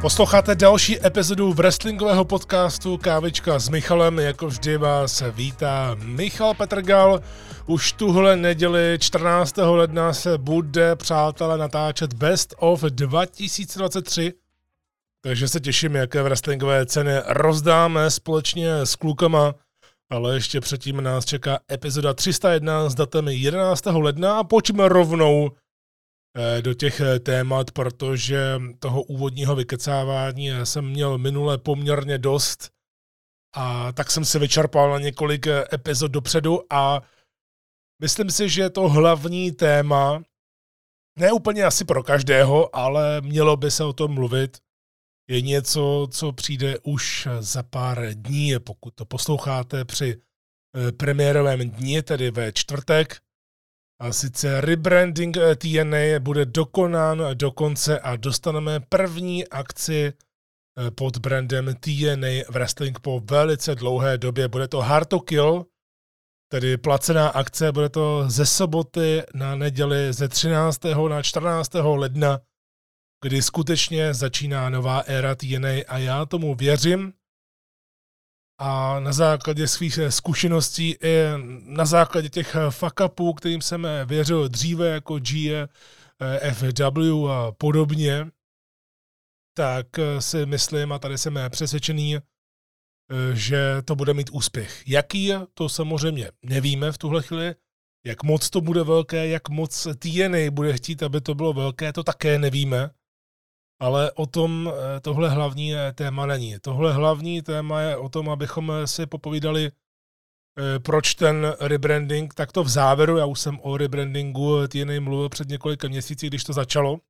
Posloucháte další epizodu wrestlingového podcastu Kávička s Michalem, jako vždy vás vítá Michal Petrgal. Už tuhle neděli 14. ledna se bude, přátelé, natáčet Best of 2023, takže se těším, jaké wrestlingové ceny rozdáme společně s klukama, ale ještě předtím nás čeká epizoda 301 s datem 11. ledna a pojďme rovnou do těch témat, protože toho úvodního vykecávání jsem měl minule poměrně dost a tak jsem se vyčerpal na několik epizod dopředu a myslím si, že to hlavní téma, ne úplně asi pro každého, ale mělo by se o tom mluvit, je něco, co přijde už za pár dní, pokud to posloucháte při premiérovém dni, tedy ve čtvrtek. A sice rebranding TNA bude dokonán do konce a dostaneme první akci pod brandem TNA Wrestling po velice dlouhé době. Bude to Hard to Kill, tedy placená akce, bude to ze soboty na neděli ze 13. na 14. ledna, kdy skutečně začíná nová éra TNA a já tomu věřím. A na základě svých zkušeností i na základě těch fuck-upů, kterým jsem věřil dříve, jako GFW a podobně, tak si myslím, a tady jsem přesvědčený, že to bude mít úspěch. Jaký, to samozřejmě nevíme v tuhle chvíli. Jak moc to bude velké, jak moc TNA bude chtít, aby to bylo velké, to také nevíme. Ale o tom tohle hlavní téma není. Tohle hlavní téma je o tom, abychom si popovídali, proč ten rebranding, tak to v závěru, já už jsem o rebrandingu TNA mluvil před několika měsíci, když to začalo,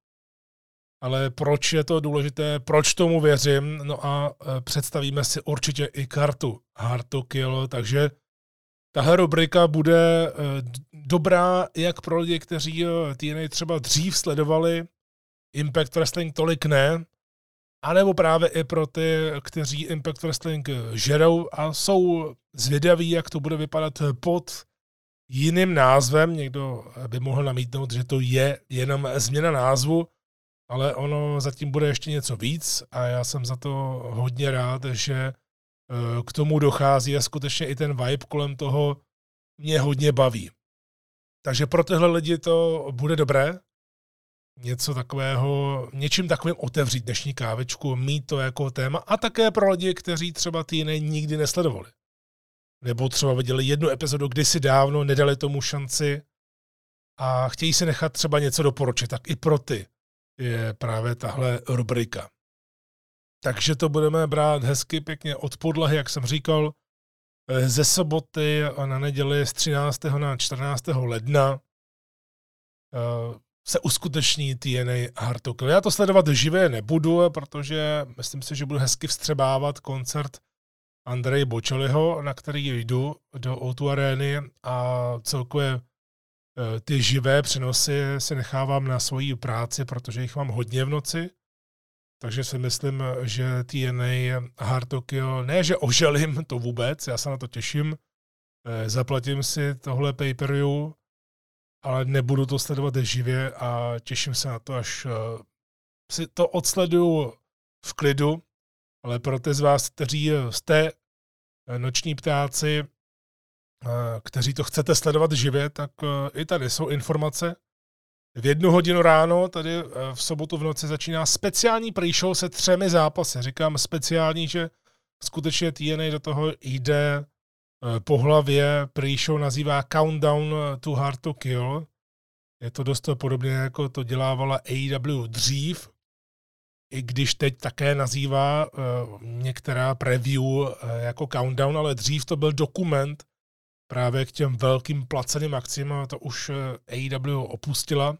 ale proč je to důležité, proč tomu věřím, no a představíme si určitě i kartu Hard to Kill, takže tahle rubrika bude dobrá jak pro lidi, kteří TNA třeba dřív sledovali, Impact Wrestling tolik ne, anebo právě i pro ty, kteří Impact Wrestling žerou a jsou zvědaví, jak to bude vypadat pod jiným názvem. Někdo by mohl namítnout, že to je jenom změna názvu, ale ono zatím bude ještě něco víc a já jsem za to hodně rád, že k tomu dochází a skutečně i ten vibe kolem toho mě hodně baví. Takže pro tyhle lidi to bude dobré. Něco takového, něčím takovým otevřít dnešní kávečku, mít to jako téma a také pro lidi, kteří třeba TNA nikdy nesledovali. Nebo třeba viděli jednu epizodu kdysi dávno, nedali tomu šanci a chtějí si nechat třeba něco doporučit, tak i pro ty je právě tahle rubrika. Takže to budeme brát hezky pěkně od podlahy, jak jsem říkal, ze soboty a na neděli z 13. na 14. ledna se uskuteční TNA Hard to Kill. Já to sledovat živě nebudu, protože myslím si, že budu hezky vstřebávat koncert Andreje Bocelliho, na který jdu do O2 Areny a celkově ty živé přenosy si nechávám na svoji práci, protože jich mám hodně v noci. Takže si myslím, že TNA Hard to Kill, ne že oželím to vůbec, já se na to těším, zaplatím si tohle pay-per-view, ale nebudu to sledovat živě a těším se na to, až si to odsleduju v klidu, ale pro ty z vás, kteří jste noční ptáci, kteří to chcete sledovat živě, tak i tady jsou informace. V 1:00 ráno, tady v sobotu v noci, začíná speciální pre-show se 3 zápasy. Říkám speciální, že skutečně TNA do toho jde po hlavě, pre-show nazývá Countdown to Hard to Kill. Je to dost podobné, jako to dělávala AEW dřív, i když teď také nazývá některá preview jako Countdown, ale dřív to byl dokument právě k těm velkým placeným akcím a to už AEW opustila.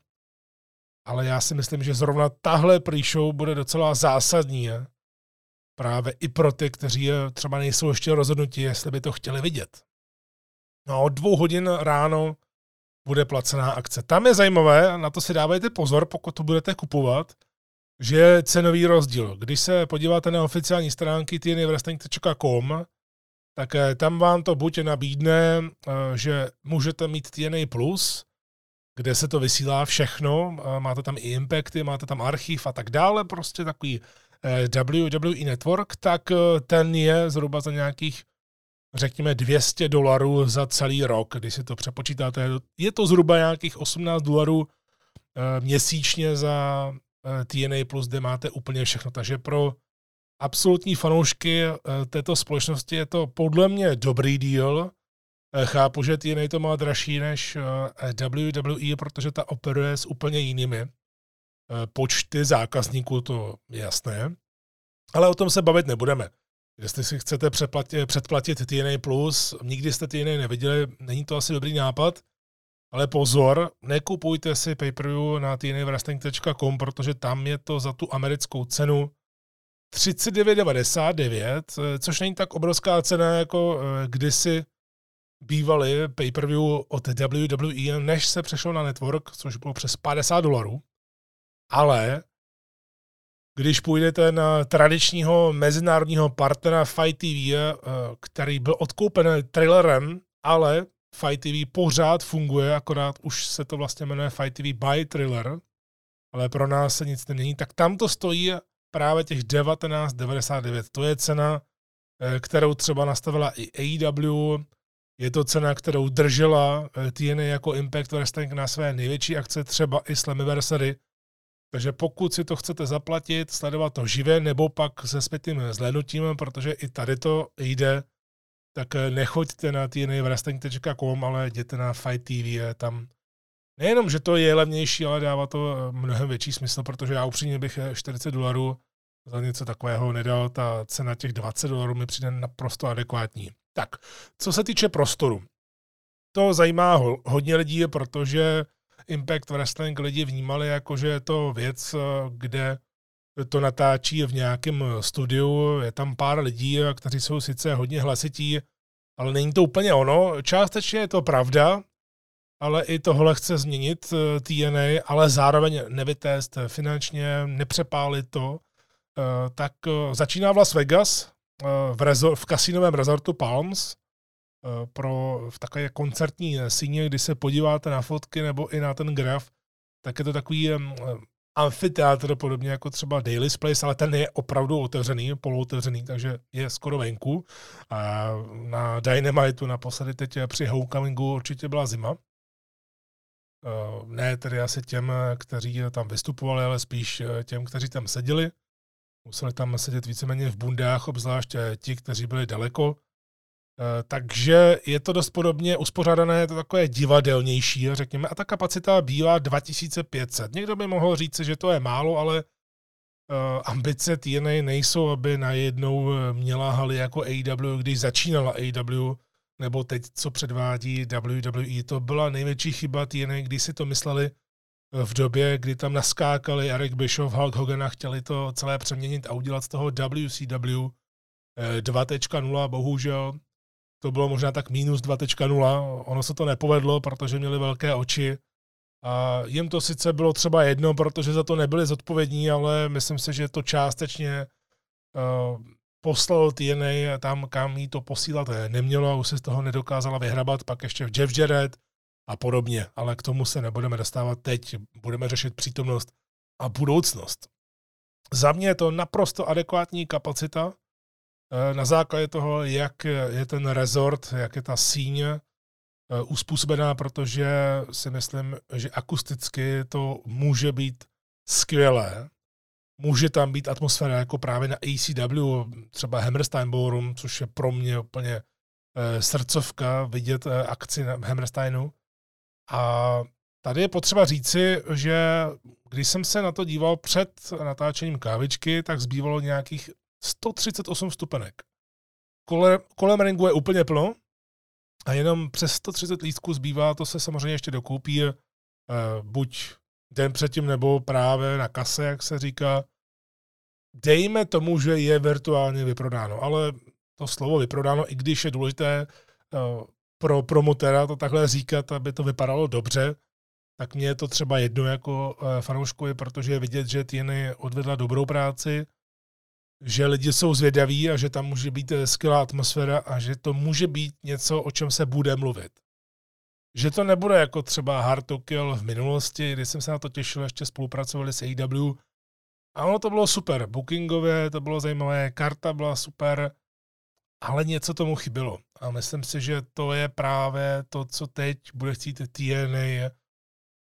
Ale já si myslím, že zrovna tahle pre-show bude docela zásadní, právě i pro ty, kteří třeba nejsou ještě rozhodnutí, jestli by to chtěli vidět. No, od 2 hodin ráno bude placená akce. Tam je zajímavé, na to si dávajte pozor, pokud to budete kupovat, že je cenový rozdíl. Když se podíváte na oficiální stránky tnawrestling.com, tak tam vám to buď nabídne, že můžete mít TNA Plus, kde se to vysílá všechno, máte tam i Impacty, máte tam archiv a tak dále, prostě takový WWE Network, tak ten je zhruba za nějakých, řekněme, $200 za celý rok, když si to přepočítáte. Je to zhruba nějakých $18 měsíčně za TNA Plus, kde máte úplně všechno. Takže pro absolutní fanoušky této společnosti je to podle mě dobrý deal. Chápu, že TNA to má dražší než WWE, protože ta operuje s úplně jinými počty zákazníků, to je jasné. Ale o tom se bavit nebudeme. Jestli si chcete předplatit TNA+, nikdy jste TNA neviděli, není to asi dobrý nápad, ale pozor, nekupujte si pay-per-view na tnawrestling.com, protože tam je to za tu americkou cenu $39.99, což není tak obrovská cena, jako kdysi bývaly pay-per-view od WWE, než se přešlo na network, což bylo přes $50. Ale když půjdete na tradičního mezinárodního partnera Fight TV, který byl odkoupen trailerem, ale Fight TV pořád funguje, akorát už se to vlastně jmenuje Fight TV by Thriller, ale pro nás se nic nemění, tak tam to stojí právě těch $19.99. To je cena, kterou třeba nastavila i AEW, je to cena, kterou držela TNA jako Impact Wrestling na své největší akce, třeba i Slammiversary. Takže pokud si to chcete zaplatit, sledovat to živě, nebo pak se zpětným zhlédnutím, protože i tady to jde, tak nechoďte na tnawrestling.com, ale jděte na Fight TV. Tam nejenom, že to je levnější, ale dává to mnohem větší smysl, protože já upřímně bych $40 za něco takového nedal. Ta cena těch $20 mi přijde naprosto adekvátní. Tak, co se týče prostoru. To zajímá hodně lidí, protože Impact Wrestling lidi vnímali jako, že je to věc, kde to natáčí v nějakém studiu, je tam pár lidí, kteří jsou sice hodně hlasití, ale není to úplně ono. Částečně je to pravda, ale i tohle chce změnit TNA, ale zároveň nevytést finančně, nepřepálit to. Tak začíná v Las Vegas v kasínovém rezortu Palms, v takové koncertní síně, kdy se podíváte na fotky nebo i na ten graf, tak je to takový amfiteátr, podobně jako třeba Daily Place, ale ten je opravdu otevřený, polootevřený, takže je skoro venku. A na Dynamitu naposledy teď při Homecominku určitě byla zima. Ne tedy asi těm, kteří tam vystupovali, ale spíš těm, kteří tam seděli. Museli tam sedět víceméně v bundách, obzvlášť ti, kteří byli daleko. Takže je to dost podobně uspořádané, je to takové divadelnější, řekněme, a ta kapacita bývá 2500. Někdo by mohl říct, že to je málo, ale ambice TNA nejsou, aby najednou měla haly jako AEW, když začínala AEW, nebo teď, co předvádí WWE. To byla největší chyba TNA, když si to mysleli v době, kdy tam naskákali Eric Bischoff, Hulk Hogan a chtěli to celé přeměnit a udělat z toho WCW 2.0, bohužel to bylo možná tak minus 2.0, ono se to nepovedlo, protože měli velké oči a jim to sice bylo třeba jedno, protože za to nebyli zodpovědní, ale myslím si, že to částečně poslal TNA tam, kam jí to posílat nemělo a už se z toho nedokázala vyhrabat, pak ještě Jeff Jarrett a podobně, ale k tomu se nebudeme dostávat teď, budeme řešit přítomnost a budoucnost. Za mě je to naprosto adekvátní kapacita, na základě toho, jak je ten resort, jak je ta síň uspůsobená, protože si myslím, že akusticky to může být skvělé. Může tam být atmosféra jako právě na ECW, třeba Hammerstein Ballroom, což je pro mě úplně srdcovka vidět akci na Hammersteinu. A tady je potřeba říci, že když jsem se na to díval před natáčením kávičky, tak zbývalo nějakých 138 stupenek. Kolem ringu je úplně plno a jenom přes 130 lístků zbývá, to se samozřejmě ještě dokoupí buď den předtím, nebo právě na kase, jak se říká. Dejme tomu, že je virtuálně vyprodáno, ale to slovo vyprodáno, i když je důležité pro promotera to takhle říkat, aby to vypadalo dobře, tak mě je to třeba jedno jako fanouškovi, protože je vidět, že TNA odvedla dobrou práci, že lidi jsou zvědaví a že tam může být skvělá atmosféra a že to může být něco, o čem se bude mluvit. Že to nebude jako třeba Hard to Kill v minulosti, kdy jsem se na to těšil, ještě spolupracovali s AEW. A ono to bylo super, bookingově to bylo zajímavé, karta byla super, ale něco tomu chybilo. A myslím si, že to je právě to, co teď bude chtít TNA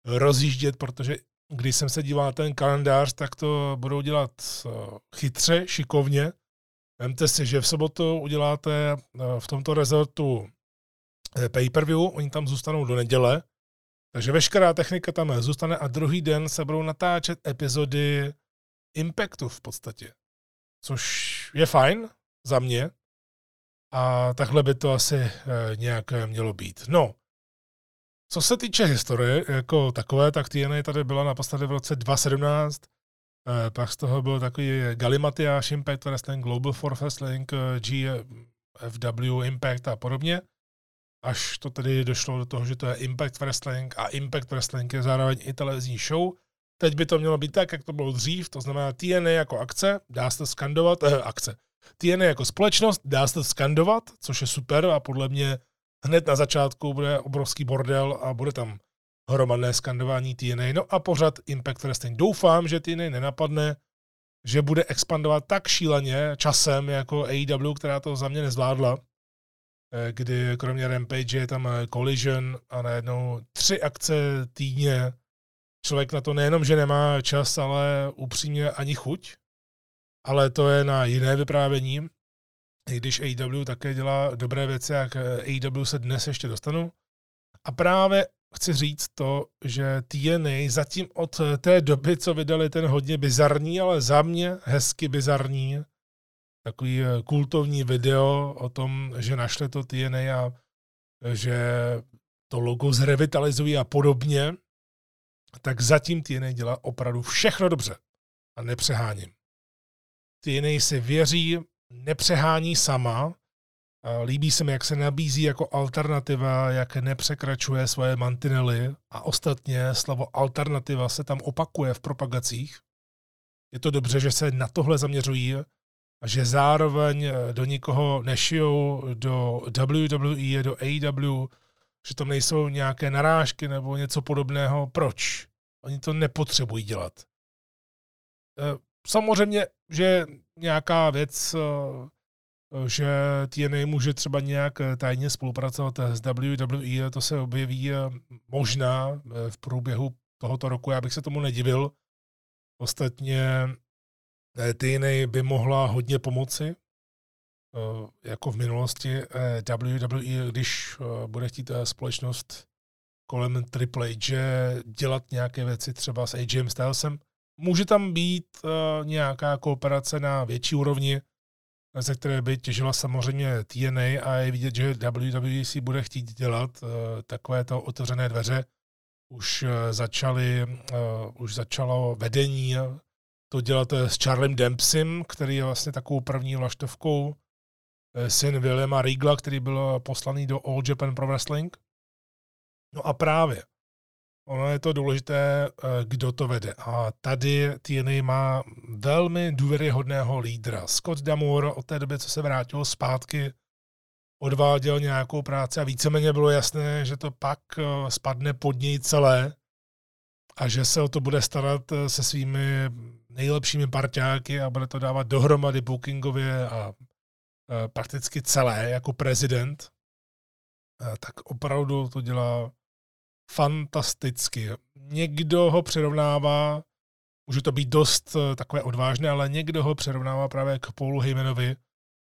rozjíždět, protože když jsem se díval na ten kalendář, tak to budou dělat chytře, šikovně. Vemte si, že v sobotu uděláte v tomto rezortu pay-per-view, oni tam zůstanou do neděle, takže veškerá technika tam zůstane a druhý den se budou natáčet epizody Impactu v podstatě, což je fajn za mě a takhle by to asi nějak mělo být. No, co se týče historie jako takové, tak TNA tady byla naposledy v roce 2017, pak z toho byl takový Galimatiáš, Impact Wrestling, Global Force Wrestling, GFW, Impact a podobně, až to tedy došlo do toho, že to je Impact Wrestling a Impact Wrestling je zároveň i televizní show. Teď by to mělo být tak, jak to bylo dřív, to znamená TNA jako akce, dá se to skandovat, akce. TNA jako společnost, dá se to skandovat, což je super a podle mě hned na začátku bude obrovský bordel a bude tam hromadné skandování TNA. No a pořád Impact Wrestling. Doufám, že TNA nenapadne, že bude expandovat tak šíleně časem jako AEW, která to za mě nezvládla, kdy kromě Rampage je tam Collision a najednou 3 akce týdně. Člověk na to nejenom, že nemá čas, ale upřímně ani chuť. Ale to je na jiné vyprávění. I když AEW také dělá dobré věci, jak AEW se dnes ještě dostanu. A právě chci říct to, že TNA zatím od té doby, co vydali ten hodně bizarní, ale za mě hezky bizarní, takový kultovní video o tom, že našli to TNA a že to logo zrevitalizují a podobně, tak zatím TNA dělá opravdu všechno dobře a nepřeháním. TNA si věří, nepřehání sama, líbí se mi, jak se nabízí jako alternativa, jak nepřekračuje svoje mantinely a ostatně slovo alternativa se tam opakuje v propagacích. Je to dobře, že se na tohle zaměřují a že zároveň do nikoho nešijou do WWE, do AEW, že tam nejsou nějaké narážky nebo něco podobného. Proč? Oni to nepotřebují dělat. Samozřejmě, že nějaká věc, že TNA může třeba nějak tajně spolupracovat s WWE, to se objeví možná v průběhu tohoto roku. Já bych se tomu nedivil. Ostatně TNA by mohla hodně pomoci, jako v minulosti WWE, když bude chtít společnost kolem Triple H dělat nějaké věci třeba s AJ Stylesem. Může tam být nějaká kooperace na větší úrovni, ze které by těžila samozřejmě TNA a je vidět, že WWE si bude chtít dělat takovéto otevřené dveře. Už začalo vedení to dělat s Charlem Dempsem, který je vlastně takovou první vlaštovkou, syn Williama Reagla, který byl poslaný do All Japan Pro Wrestling. No a právě ono je to důležité, kdo to vede. A tady TNA má velmi důvěryhodného lídra. Scott D'Amore od té doby, co se vrátil zpátky, odváděl nějakou práci a víceméně bylo jasné, že to pak spadne pod něj celé a že se o to bude starat se svými nejlepšími parťáky a bude to dávat dohromady bookingově a prakticky celé jako prezident. Tak opravdu to dělá fantasticky. Někdo ho přirovnává, může to být dost takové odvážné, ale někdo ho přirovnává právě k Paulu Heymanovi,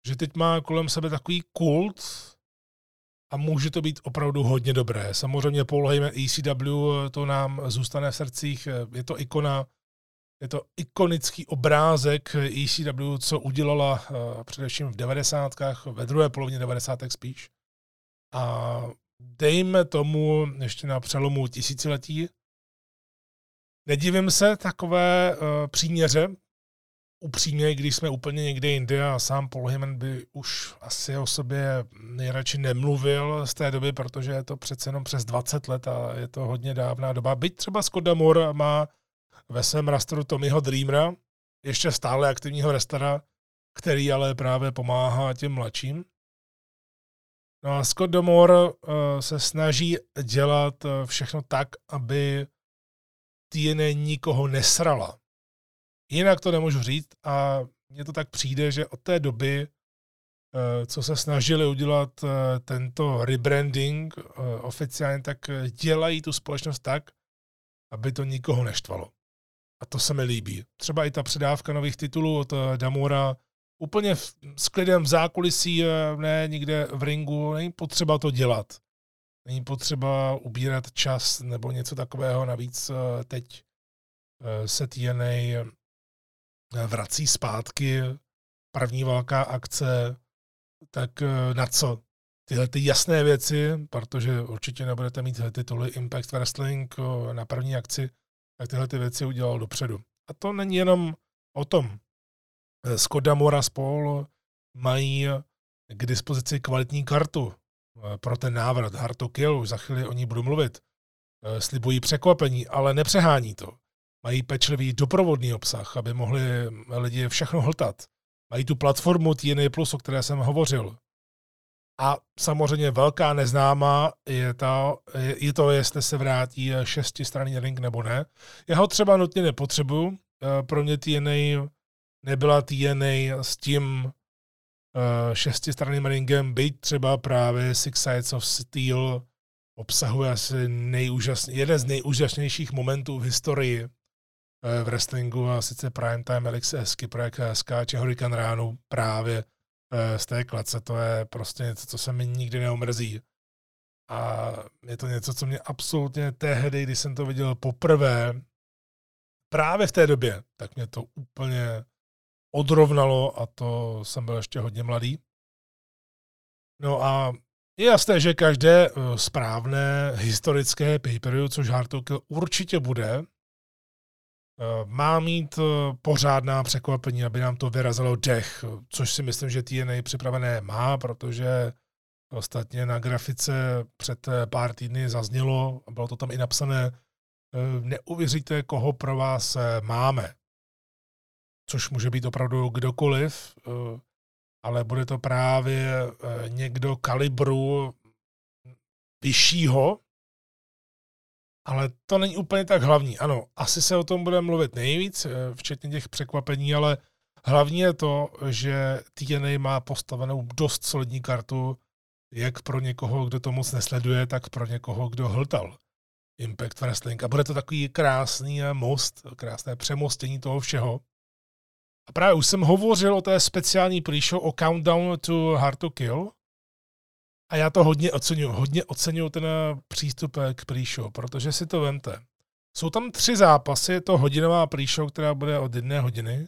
že teď má kolem sebe takový kult a může to být opravdu hodně dobré. Samozřejmě Paul Heyman ECW, to nám zůstane v srdcích, je to ikona, je to ikonický obrázek ECW, co udělala především v 90-kách, ve druhé polovině 90-tek spíš. A dejme tomu ještě na přelomu tisíciletí. Nedivím se takové příměře, upřímně, když jsme úplně někde jinde a sám Paul Heyman by už asi o sobě nejradši nemluvil z té doby, protože je to přece jenom přes 20 let a je to hodně dávná doba. Byť třeba Scott D'Amore má ve svém rastru Tommyho Dreamera, ještě stále aktivního wrestlera, který ale právě pomáhá těm mladším. No a Scott D'Amore se snaží dělat všechno tak, aby TNA nikoho nesrala. Jinak to nemůžu říct a mně to tak přijde, že od té doby, co se snažili udělat tento rebranding oficiálně, tak dělají tu společnost tak, aby to nikoho neštvalo. A to se mi líbí. Třeba i ta předávka nových titulů od D'Amora úplně s klidem v zákulisí, ne nikde v ringu, není potřeba to dělat. Není potřeba ubírat čas nebo něco takového. Navíc teď se TNA vrací zpátky, první velká akce, tak na co? Tyhle ty jasné věci, protože určitě nebudete mít tituly Impact Wrestling na první akci, tak tyhle ty věci udělal dopředu. A to není jenom o tom. Scott D'Amore a spol mají k dispozici kvalitní kartu pro ten návrat Hard to Kill, už za chvíli o ní budu mluvit. Slibují překvapení, ale nepřehání to. Mají pečlivý doprovodný obsah, aby mohli lidi všechno hltat. Mají tu platformu TNA Plus, o které jsem hovořil. A samozřejmě velká neznámá je to, jestli se vrátí šestistranný ring nebo ne. Já ho třeba nutně nepotřebuju. Pro mě TNA nebyla TNA s tím šestistranným ringem, byť třeba právě Six Sides of Steel obsahuje asi jeden z nejúžasnějších momentů v historii v wrestlingu, a sice Prime Time Alex Sky Hurricane Ránu právě z té klace. To je prostě něco, co se mi nikdy neomrzí. A je to něco, co mě absolutně tehdy, když jsem to viděl poprvé, právě v té době, tak mě to úplně odrovnalo, a to jsem byl ještě hodně mladý. No a je jasné, že každé správné historické pay-per-view, což Hard to Kill určitě bude, má mít pořádná překvapení, aby nám to vyrazilo dech, což si myslím, že TNA připravené má, protože ostatně na grafice před pár týdny zaznělo, a bylo to tam i napsané, neuvěříte, koho pro vás máme. Což může být opravdu kdokoliv, ale bude to právě někdo kalibru vyššího, ale to není úplně tak hlavní. Ano, asi se o tom bude mluvit nejvíc, včetně těch překvapení, ale hlavní je to, že TNA má postavenou dost solidní kartu, jak pro někoho, kdo to moc nesleduje, tak pro někoho, kdo hltal Impact Wrestling. A bude to takový krásný most, krásné přemostění toho všeho. A právě už jsem hovořil o té speciální pre-show, o Countdown to Hard to Kill. A já to hodně oceňuju ten přístup k pre-show, protože si to vemte. Jsou tam 3 zápasy, je to hodinová pre-show, která bude od 1 hodiny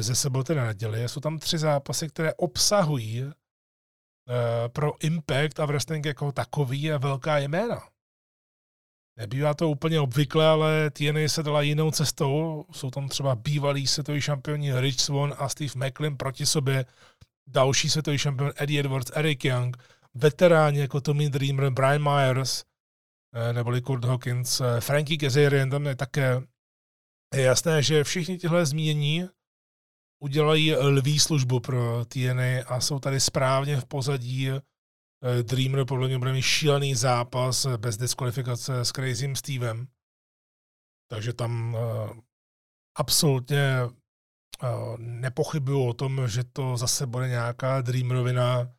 ze soboty na neděli. Jsou tam 3 zápasy, které obsahují pro Impact a wrestling jako takový a velká jména. Nebývá to úplně obvykle, ale TNA se dala jinou cestou. Jsou tam třeba bývalí světoví šampioni Rich Swann a Steve Macklin proti sobě, další světový šampion Eddie Edwards, Eric Young, veteráni jako Tommy Dreamer, Brian Myers, neboli Kurt Hawkins, Frankie Kazarian, tam je také. Je jasné, že všichni tyhle zmínění udělají lví službu pro TNA a jsou tady správně v pozadí. Dreamer podle mě bude mít šílený zápas bez diskvalifikace s Crazym Stevem. Takže tam absolutně nepochybuju o tom, že to zase bude nějaká Dreamerovina,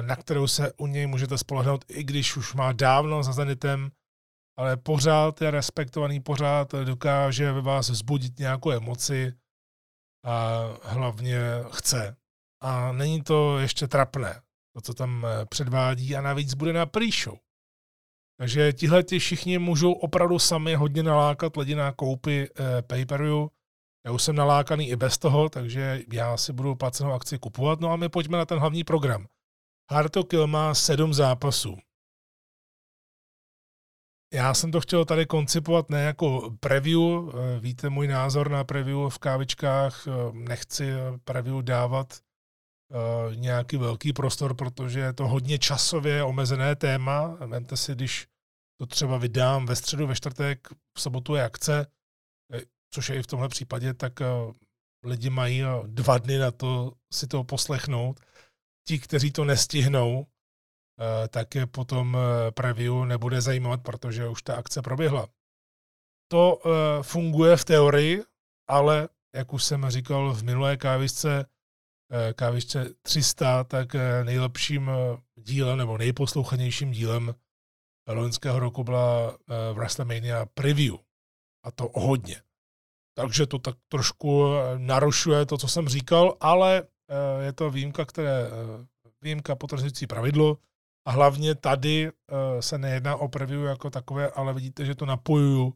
na kterou se u něj můžete spolehnout, i když už má dávno za zenitem, ale pořád je respektovaný, pořád dokáže ve vás vzbudit nějakou emoci a hlavně chce. A není to ještě trapné, to, co tam předvádí, a navíc bude na pre-show. Takže tihleti všichni můžou opravdu sami hodně nalákat lidi na koupy pay-per-view. Já už jsem nalákaný i bez toho, takže já si budu placenou akci kupovat. No a my pojďme na ten hlavní program. Hard to Kill má 7 zápasů. Já jsem to chtěl tady koncipovat ne jako preview, víte můj názor na preview v kávičkách, nechci preview dávat nějaký velký prostor, protože je to hodně časově omezené téma. Vemte si, když to třeba vydám ve středu, ve čtvrtek, v sobotu je akce, což je i v tomhle případě, tak lidi mají 2 dny na to si to poslechnout. Ti, kteří to nestihnou, tak je potom preview nebude zajímat, protože už ta akce proběhla. To funguje v teorii, ale jak už jsem říkal v minulé kávičce 300, tak nejlepším dílem nebo nejposlouchanějším dílem loňského roku byla WrestleMania preview. A to hodně. Takže to tak trošku narušuje to, co jsem říkal, ale je to výjimka potvrzující pravidlo. A hlavně tady se nejedná o preview jako takové, ale vidíte, že to napojuju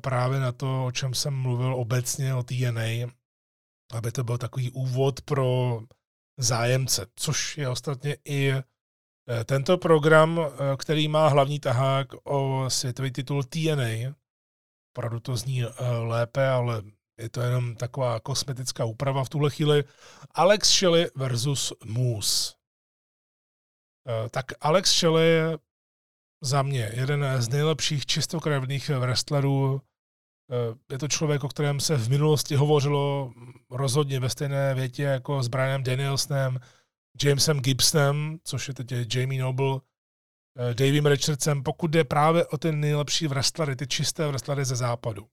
právě na to, o čem jsem mluvil obecně o TNA, aby to byl takový úvod pro zájemce, což je ostatně i tento program, který má hlavní tahák o světový titul TNA. Opravdu to zní lépe, ale je to jenom taková kosmetická úprava v tuhle chvíli. Alex Shelley versus Moose. Tak Alex Shelley je za mě jeden z nejlepších čistokrevných wrestlerů. Je to člověk, o kterém se v minulosti hovořilo rozhodně ve stejné větě jako s Brianem Danielsonem, Jamesem Gibsonem, což je teď Jamie Noble, Davem Richardsem, pokud jde právě o ty nejlepší wrestlery, ty čisté wrestlery ze západu.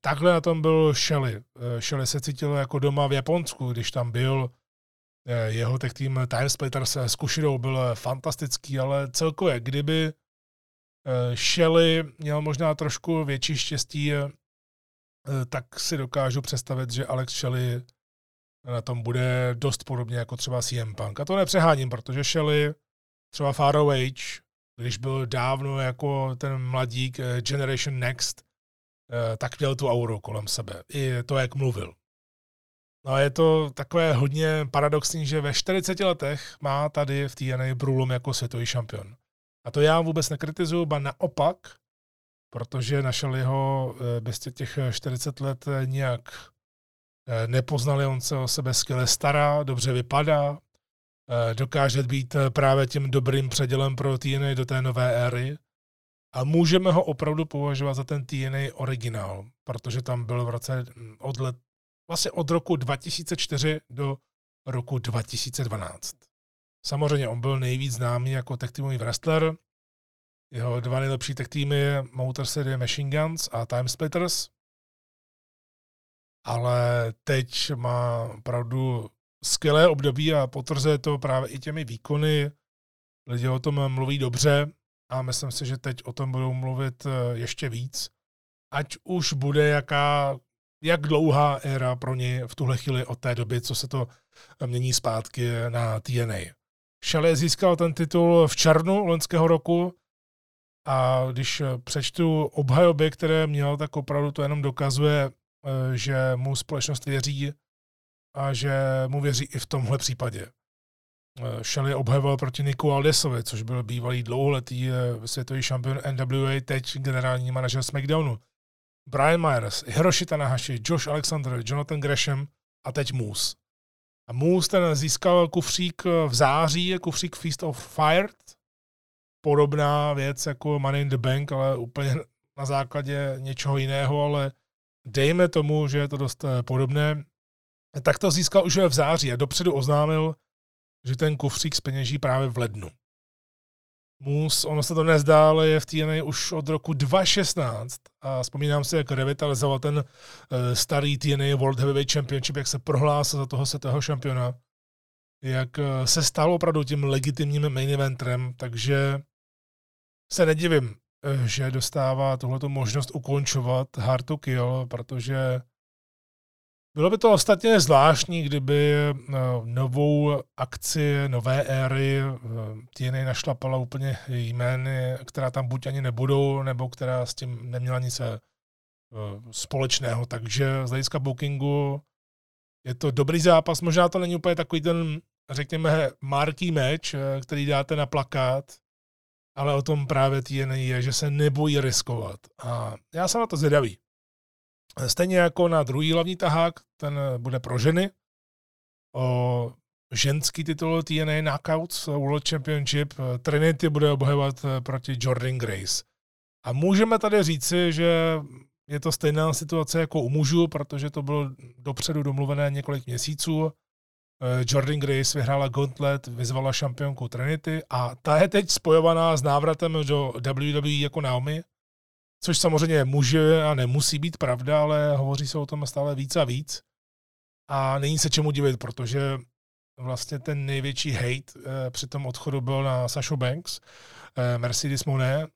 Takhle na tom byl Shelley. Shelley se cítil jako doma v Japonsku, když tam byl. Jeho tech tým Time Splitters s Kushidou byl fantastický, ale celkově, kdyby Shelley měl možná trošku větší štěstí, tak si dokážu představit, že Alex Shelley na tom bude dost podobně jako třeba CM Punk. A to nepřeháním, protože Shelley třeba Faro Age, když byl dávno jako ten mladík Generation Next, tak měl tu auru kolem sebe. I to, jak mluvil. No a je to takové hodně paradoxní, že ve 40 letech má tady v TNA průlom jako světový šampion. A to já vůbec nekritizuju, ba naopak, protože našel jeho bez těch 40 let nějak nepoznali, on se o sebe skvěle stará, dobře vypadá, dokáže být právě tím dobrým předělem pro TNA do té nové éry a můžeme ho opravdu považovat za ten TNA originál, protože tam byl vlastně od roku 2004 do roku 2012. Samozřejmě on byl nejvíc známý jako tag teamový wrestler. Jeho 2 nejlepší tag teamy Motor City Machine Guns a Time Splitters. Ale teď má opravdu skvělé období a potvrzuje to právě i těmi výkony. Lidi o tom mluví dobře a myslím si, že teď o tom budou mluvit ještě víc. Ať už bude jak dlouhá éra pro něj v tuhle chvíli od té doby, co se to mění zpátky na TNA. Shelley získal ten titul v červnu loňského roku a když přečtu obhajoby, které měl, tak opravdu to jenom dokazuje, že mu společnost věří a že mu věří i v tomhle případě. Shelley obhajoval proti Niku Aldesovi, což byl bývalý dlouholetý světový šampion NWA, teď generální manažer SmackDownu. Brian Myers, Hiroshi Tanahashi, Josh Alexander, Jonathan Gresham a teď Moose. A Moose ten získal kufřík v září, kufřík Feast of Fire. Podobná věc jako Money in the Bank, ale úplně na základě něčeho jiného, ale dejme tomu, že je to dost podobné. Tak to získal už v září a dopředu oznámil, že ten kufřík zpeněží právě v lednu. Moose, ono se to nezdá, ale je v TNA už od roku 2016 a vzpomínám si, jak revitalizoval ten starý TNA World Heavyweight Championship, jak se prohlásil za toho světového šampiona, jak se stalo opravdu tím legitimním main eventrem, takže se nedivím, že dostává tuhletu možnost ukončovat Hard to Kill, protože bylo by to ostatně zvláštní, kdyby novou akci nové éry TNA našlapala úplně jmény, která tam buď ani nebudou, nebo která s tím neměla nic společného. Takže z hlediska bookingu je to dobrý zápas. Možná to není úplně takový ten, řekněme, marký meč, který dáte na plakát, ale o tom právě TNA je, že se nebojí riskovat. A já jsem na to zvědavý. Stejně jako na druhý hlavní tahák, ten bude pro ženy. O ženský titul TNA Knockouts World Championship Trinity bude obhajovat proti Jordynne Grace. A můžeme tady říci, že je to stejná situace jako u mužů, protože to bylo dopředu domluvené několik měsíců. Jordynne Grace vyhrála gauntlet, vyzvala šampionku Trinity a ta je teď spojovaná s návratem do WWE jako Naomi, což samozřejmě může a nemusí být pravda, ale hovoří se o tom stále víc a víc. A není se čemu divit, protože vlastně ten největší hejt při tom odchodu byl na Sashu Banks, Mercedes Moné,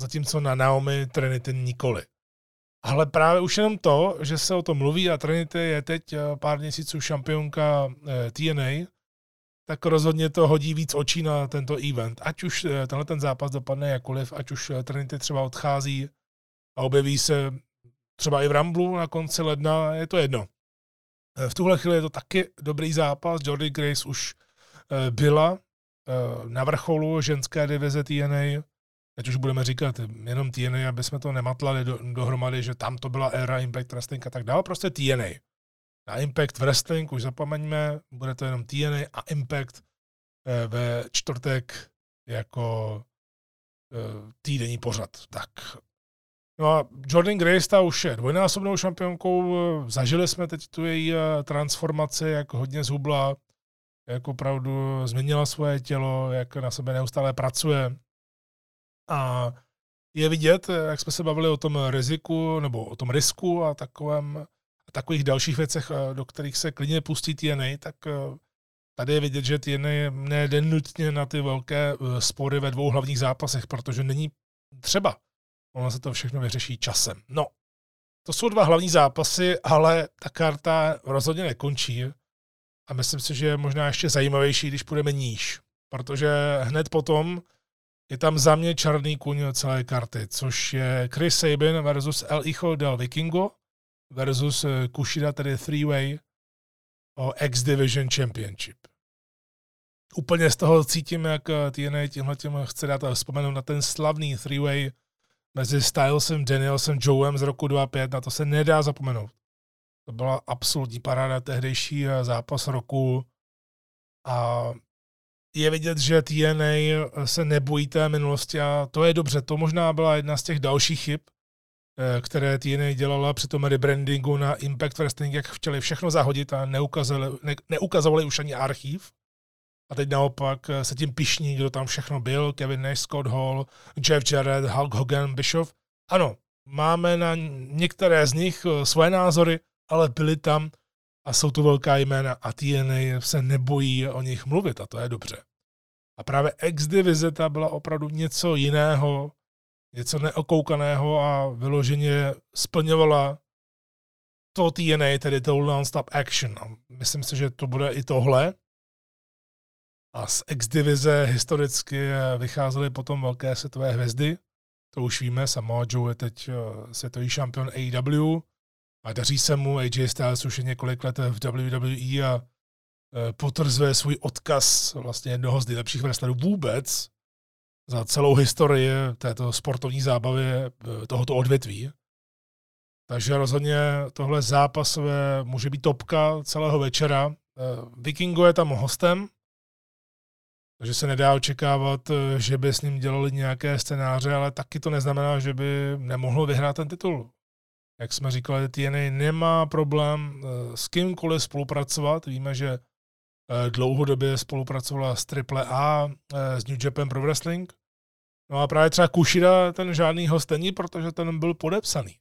zatímco na Naomi Trinity nikoli. Ale právě už jenom to, že se o tom mluví a Trinity je teď pár měsíců šampionka TNA, tak rozhodně to hodí víc očí na tento event. Ať už tenhle ten zápas dopadne jakkoliv, ať už Trinity třeba odchází a objeví se třeba i v Rumblu na konci ledna, je to jedno. V tuhle chvíli je to taky dobrý zápas. Jordynne Grace už byla na vrcholu ženské divize TNA. Teď už budeme říkat jenom TNA, aby jsme to nematlali dohromady, že tam to byla éra Impact Wrestling a tak dále. Prostě TNA. Na Impact Wrestling už zapomeňme, bude to jenom TNA a Impact ve čtvrtek jako týdenní pořad. Tak. No a Jordynne Grace, ta už je dvojnásobnou šampionkou. Zažili jsme teď tu její transformaci, jak hodně zhubla, jak opravdu změnila svoje tělo, jak na sebe neustále pracuje. A je vidět, jak jsme se bavili o tom riziku, nebo o tom risku a takových dalších věcech, do kterých se klidně pustí TNA, tak tady je vidět, že TNA nejde nutně na ty velké spory ve dvou hlavních zápasech, protože není třeba. Ono se to všechno vyřeší časem. No, to jsou dva hlavní zápasy, ale ta karta rozhodně nekončí a myslím si, že je možná ještě zajímavější, když půjdeme níž, protože hned potom je tam za mě černý kůň celé karty, což je Chris Sabin versus El Hijo del Vikingo versus Kushida, tedy 3-way o X-Division Championship. Úplně z toho cítím, jak TNA tímhletím chce dát a vzpomenout na ten slavný 3-way mezi Stylesem, Danielsem, Joem z roku 2005, na to se nedá zapomenout. To byla absolutní paráda, tehdejší zápas roku a je vidět, že TNA se nebojí té minulosti a to je dobře. To možná byla jedna z těch dalších chyb, které TNA dělala při tom rebrandingu na Impact Wrestling, jak chtěli všechno zahodit a neukazovali už ani archív. A teď naopak se tím pyšní, kdo tam všechno byl, Kevin Nash, Scott Hall, Jeff Jarrett, Hulk Hogan, Bischoff. Ano, máme na některé z nich své názory, ale byli tam a jsou tu velká jména a TNA se nebojí o nich mluvit a to je dobře. A právě X-divize ta byla opravdu něco jiného, něco neokoukaného a vyloženě splňovala to TNA, tedy to non-stop action. A myslím si, že to bude i tohle. A z X-divize historicky vycházely potom velké světové hvězdy. To už víme, Samoa Joe je teď světový šampion AEW a daří se mu. AJ Styles už je několik let v WWE a potvrzuje svůj odkaz vlastně jednoho z nejlepších wrestlerů vůbec za celou historii této sportovní zábavy tohoto odvětví. Takže rozhodně tohle zápasové může být topka celého večera. Vikingo je tam hostem, takže se nedá očekávat, že by s ním dělali nějaké scénáře, ale taky to neznamená, že by nemohl vyhrát ten titul. Jak jsme říkali, TNA nemá problém s kýmkoliv spolupracovat. Víme, že dlouhodobě spolupracovala s AAA, s New Japan Pro Wrestling. No a právě třeba Kushida ten žádný host není, protože ten byl podepsaný.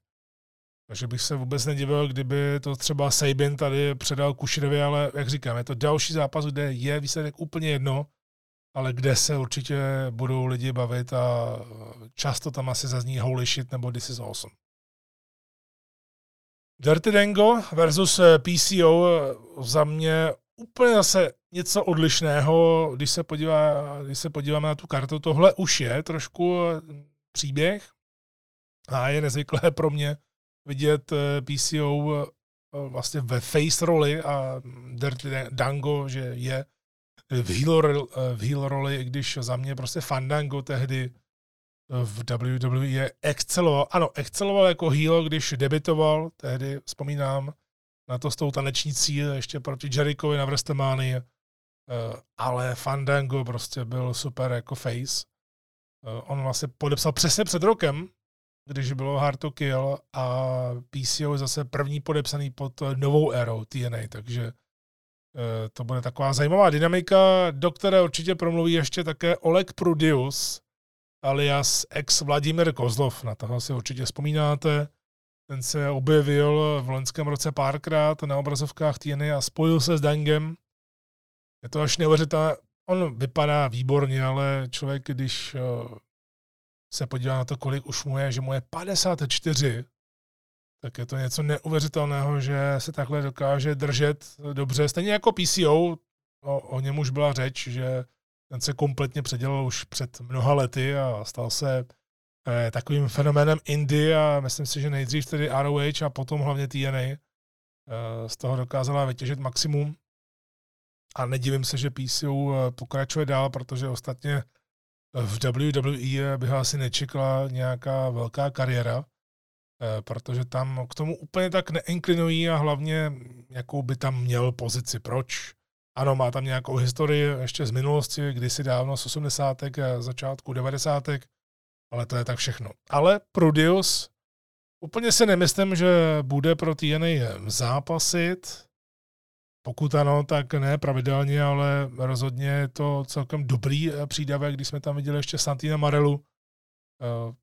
Takže bych se vůbec nedivil, kdyby to třeba Sabin tady předal Kushidovi, ale jak říkám, je to další zápas, kde je výsledek úplně jedno, ale kde se určitě budou lidi bavit a často tam asi zazní holy shit nebo this is awesome. Dirty Dango versus PCO, za mě úplně zase něco odlišného, když se podíváme na tu kartu. Tohle už je trošku příběh a je nezvyklé pro mě vidět PCO vlastně ve face roli a Dirty Dango, že je v heel roli, když za mě prostě Fandango tehdy v WWE exceloval. Ano, exceloval jako heel, když debitoval, tehdy vzpomínám na to s tou tanečnicí ještě proti Jerichovi na WrestleManii, ale Fandango prostě byl super jako face. On vlastně podepsal přesně před rokem, když bylo Hard to Kill, a PCO je zase první podepsaný pod novou érou TNA, takže to bude taková zajímavá dynamika, do které určitě promluví ještě také Oleg Prudius, alias ex-Vladimír Kozlov. Na toho si určitě vzpomínáte. Ten se objevil v loňském roce párkrát na obrazovkách TNA a spojil se s Dangem. Je to až neuvěřitelné. On vypadá výborně, ale člověk, když se podívá na to, kolik už mu je, že mu je 54, tak je to něco neuvěřitelného, že se takhle dokáže držet dobře. Stejně jako PCO, o něm už byla řeč, že ten se kompletně předělal už před mnoha lety a stal se takovým fenoménem indie a myslím si, že nejdřív tedy ROH a potom hlavně TNA z toho dokázala vytěžit maximum. A nedivím se, že PCO pokračuje dál, protože ostatně v WWE bych asi nečekala nějaká velká kariéra, protože tam k tomu úplně tak neinklinují a hlavně jakou by tam měl pozici. Proč? Ano, má tam nějakou historii ještě z minulosti, kdysi dávno z 80. a začátku 90. Ale to je tak všechno. Ale Prudius, úplně si nemyslím, že bude pro TNA zápasit. Pokud ano, tak ne pravidelně, ale rozhodně je to celkem dobrý přídavek, když jsme tam viděli ještě Santina Marellu,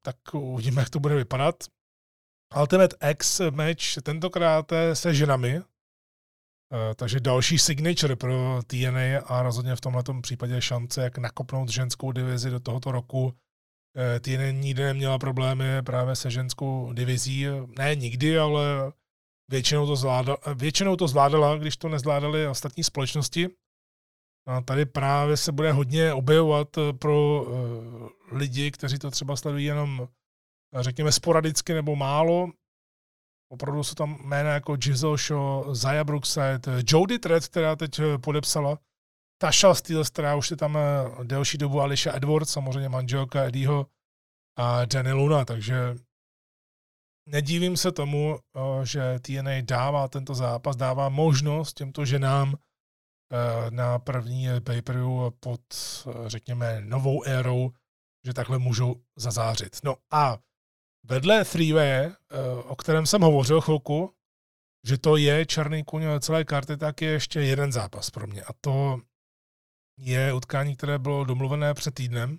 tak uvidíme, jak to bude vypadat. Ultimate X match tentokrát se ženami, takže další signature pro TNA a rozhodně v tomhletom případě šance, jak nakopnout ženskou divizi do tohoto roku. TNA nikdy neměla problémy právě se ženskou divizí, ne nikdy, ale většinou to zvládala, když to nezvládaly ostatní společnosti. A tady právě se bude hodně objevovat pro lidi, kteří to třeba sledují jenom, řekněme, sporadicky nebo málo. Opravdu jsou tam jména jako Giselle Shaw, Zaya Brookside, Jody Trett, která teď podepsala, Tasha Steelz, která už je tam delší dobu, Alicia Edwards, samozřejmě manželka Eddieho a Danny Luna, takže nedívím se tomu, že TNA dává tento zápas, dává možnost těmto ženám na první pay-per-view pod, řekněme, novou érou, že takhle můžou zazářit. No a vedle three-way, o kterém jsem hovořil chvilku, že to je černý kůň celé karty, tak je ještě jeden zápas pro mě. A to je utkání, které bylo domluvené před týdnem.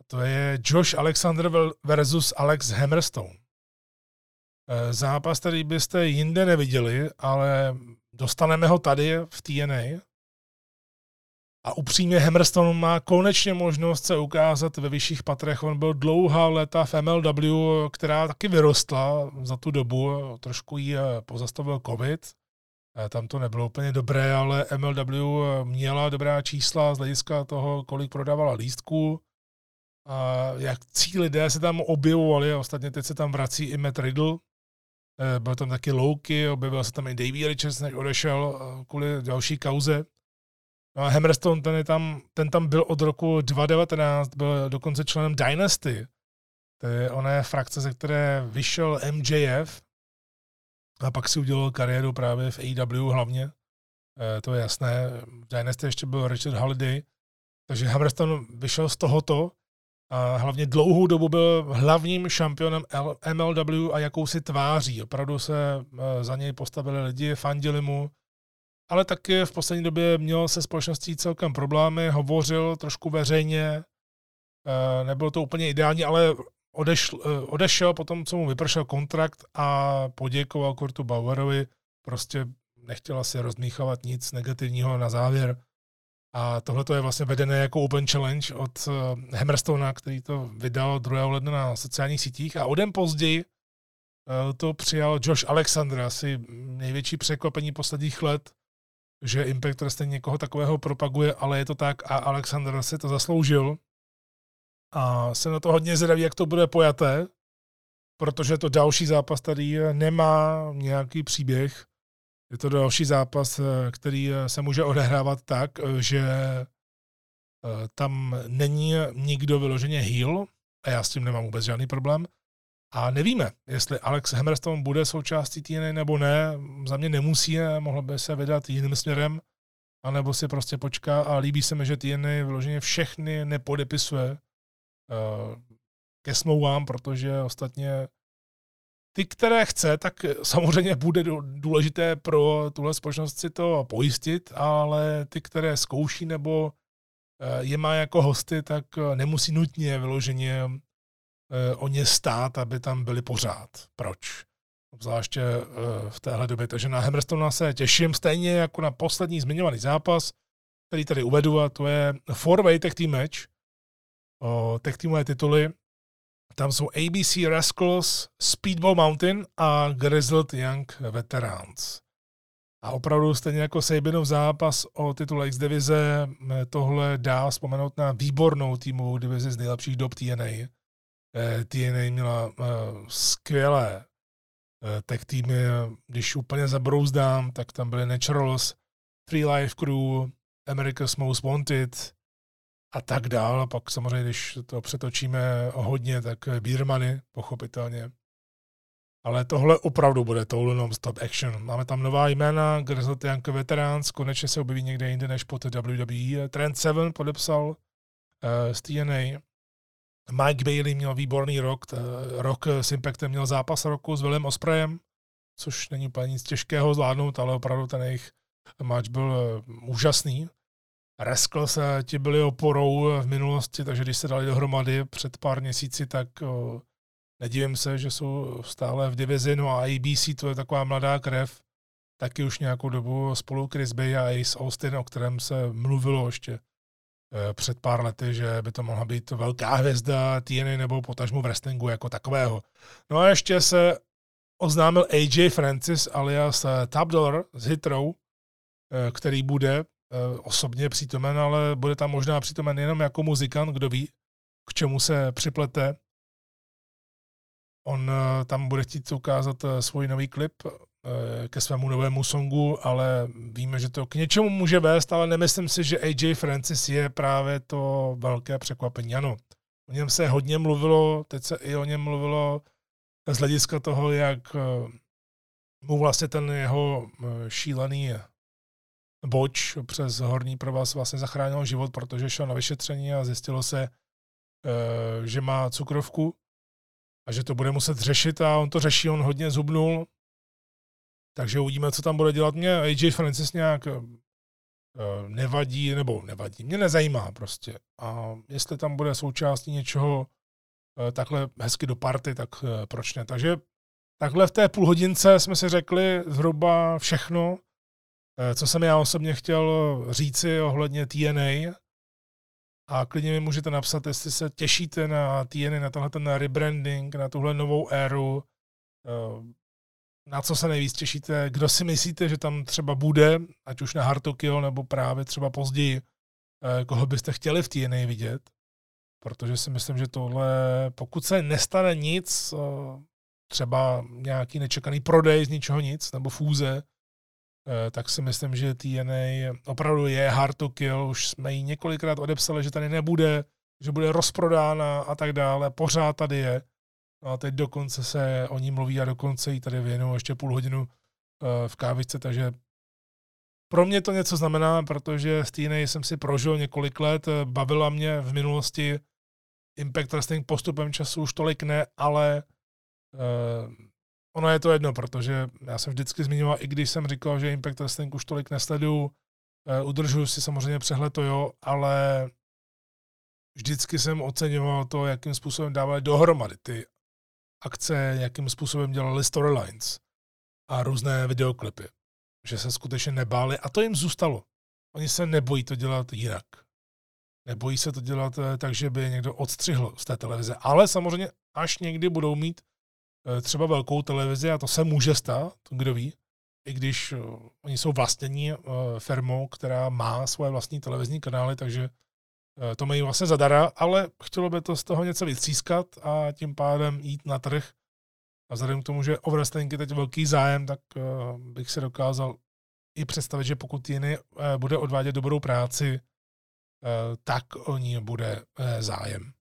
A to je Josh Alexander versus Alex Hammerstone. Zápas, který byste jinde neviděli, ale dostaneme ho tady v TNA. A upřímně Hammerstone má konečně možnost se ukázat ve vyšších patrech. On byl dlouhá léta v MLW, která taky vyrostla za tu dobu. Trošku ji pozastavil COVID. Tam to nebylo úplně dobré, ale MLW měla dobrá čísla z hlediska toho, kolik prodávala lístků. A jakcí lidé se tam objevovali, ostatně teď se tam vrací i Matt Riddle, byl tam taky Loki, objevil se tam i Davey Richards, než odešel kvůli další kauze. No a Hammerstone, ten tam byl od roku 2019, byl dokonce členem Dynasty, to je oné frakce, ze které vyšel MJF a pak si udělal kariéru právě v AEW hlavně, to je jasné, v Dynasty ještě byl Richard Holiday, takže Hammerstone vyšel z tohoto. A hlavně dlouhou dobu byl hlavním šampionem MLW a jakousi tváří. Opravdu se za něj postavili lidi, fandili mu, ale taky v poslední době měl se společností celkem problémy, hovořil trošku veřejně, nebylo to úplně ideální, ale odešel potom, co mu vypršel kontrakt a poděkoval Kurtu Bauerovi, prostě nechtěl asi rozmíchávat nic negativního na závěr. A tohle je vlastně vedené jako Open Challenge od Hammerstona, který to vydal 2. ledna na sociálních sítích. A o den později to přijal Josh Alexander, asi největší překvapení posledních let, že Impact Wrestling někoho takového propaguje, ale je to tak a Alexander si to zasloužil. A jsem na to hodně zvědavý, jak to bude pojaté, protože to další zápas tady nemá nějaký příběh. Je to další zápas, který se může odehrávat tak, že tam není nikdo vyloženě heel, a já s tím nemám vůbec žádný problém. A nevíme, jestli Alex Hammerstone bude součástí TNA nebo ne. Za mě nemusí, mohl by se vydat jiným směrem, anebo si prostě počká, a líbí se mi, že TNA vyloženě všechny nepodepisuje ke smlouvám, protože ostatně ty, které chce, tak samozřejmě bude důležité pro tuhle společnost si to pojistit, ale ty, které zkouší nebo je má jako hosty, tak nemusí nutně vyloženě o ně stát, aby tam byli pořád. Proč? Obzvláště v téhle době. Takže na Hammerstone se těším, stejně jako na poslední zmiňovaný zápas, který tady uvedu, a to je four-way tag team match. Tag teamové tituly. Tam jsou ABC Rascals, Speedball Mountain a Grizzled Young Veterans. A opravdu stejně jako Sabinův zápas o titul X divize, tohle dá vzpomenout na výbornou týmovou divizi z nejlepších dob TNA. TNA měla skvělé tag týmy, když úplně zabrouzdám, tak tam byly Naturals, Free Life Crew, America's Most Wanted a tak dál. Pak samozřejmě, když to přetočíme hodně, tak Beermany, pochopitelně. Ale tohle opravdu bude tohle non-stop action. Máme tam nová jména, Grizzled Young Veterans, konečně se objeví někde jinde než pod WWE. Trent Seven podepsal z TNA. Mike Bailey měl výborný rok. Rok s Impactem měl zápas roku s Willem Ospreayem, což není úplně nic těžkého zvládnout, ale opravdu ten jejich match byl úžasný. Rascals ti byli oporou v minulosti, takže když se dali dohromady před pár měsíci, tak nedivím se, že jsou stále v divizi. No a ABC, to je taková mladá krev, taky už nějakou dobu spolu Chris Bay a Ace Austin, o kterém se mluvilo ještě před pár lety, že by to mohla být velká hvězda TNA nebo potažmo wrestlingu jako takového. No a ještě se oznámil AJ Francis alias Top Dollar s Hitrou, který bude osobně přítomen, ale bude tam možná přítomen jenom jako muzikant, kdo ví, k čemu se připlete. On tam bude chtít ukázat svůj nový klip ke svému novému songu, ale víme, že to k něčemu může vést, ale nemyslím si, že AJ Francis je právě to velké překvapení. Ano, o něm se hodně mluvilo, teď se i o něm mluvilo z hlediska toho, jak mu vlastně ten jeho šílený boč přes horní provaz vlastně zachránil život, protože šel na vyšetření a zjistilo se, že má cukrovku a že to bude muset řešit, a on to řeší, on hodně zhubnul, takže uvidíme, co tam bude dělat. Mě AJ Francis nějak nevadí, mě nezajímá prostě, a jestli tam bude součástí něčeho takhle hezky do party, tak proč ne. Takže takhle v té půlhodince jsme si řekli zhruba všechno, co jsem já osobně chtěl říci ohledně TNA, a klidně mi můžete napsat, jestli se těšíte na TNA, na tenhle ten rebranding, na tuhle novou éru, na co se nejvíc těšíte, kdo si myslíte, že tam třeba bude, ať už na Hard to Kill, nebo právě třeba později, koho byste chtěli v TNA vidět, protože si myslím, že tohle, pokud se nestane nic, třeba nějaký nečekaný prodej z ničeho nic, nebo fúze, tak si myslím, že TNA opravdu je hard to kill, už jsme ji několikrát odepsali, že tady nebude, že bude rozprodána a tak dále, pořád tady je. A teď dokonce se o ní mluví a dokonce jí tady věnuju ještě půl hodinu v kávičce, takže pro mě to něco znamená, protože s TNA jsem si prožil několik let, bavila mě v minulosti Impact Wrestling, postupem času už tolik ne, ale ono je to jedno, protože já jsem vždycky zmiňoval, i když jsem říkal, že Impact Wrestling už tolik nesleduju, udržuju si samozřejmě přehled, to jo, ale vždycky jsem oceňoval to, jakým způsobem dávali dohromady ty akce, jakým způsobem dělali storylines a různé videoklipy, že se skutečně nebáli, a to jim zůstalo. Oni se nebojí to dělat jinak. Nebojí se to dělat tak, že by někdo odstřihl z té televize, ale samozřejmě až někdy budou mít třeba velkou televizi, a to se může stát, kdo ví, i když oni jsou vlastnění firmou, která má svoje vlastní televizní kanály, takže to mají vlastně zadara, ale chtělo by to z toho něco vytřískat a tím pádem jít na trh A vzhledem k tomu, že o wrestling je teď velký zájem, tak bych se dokázal i představit, že pokud jiný bude odvádět dobrou práci, tak o ní bude zájem.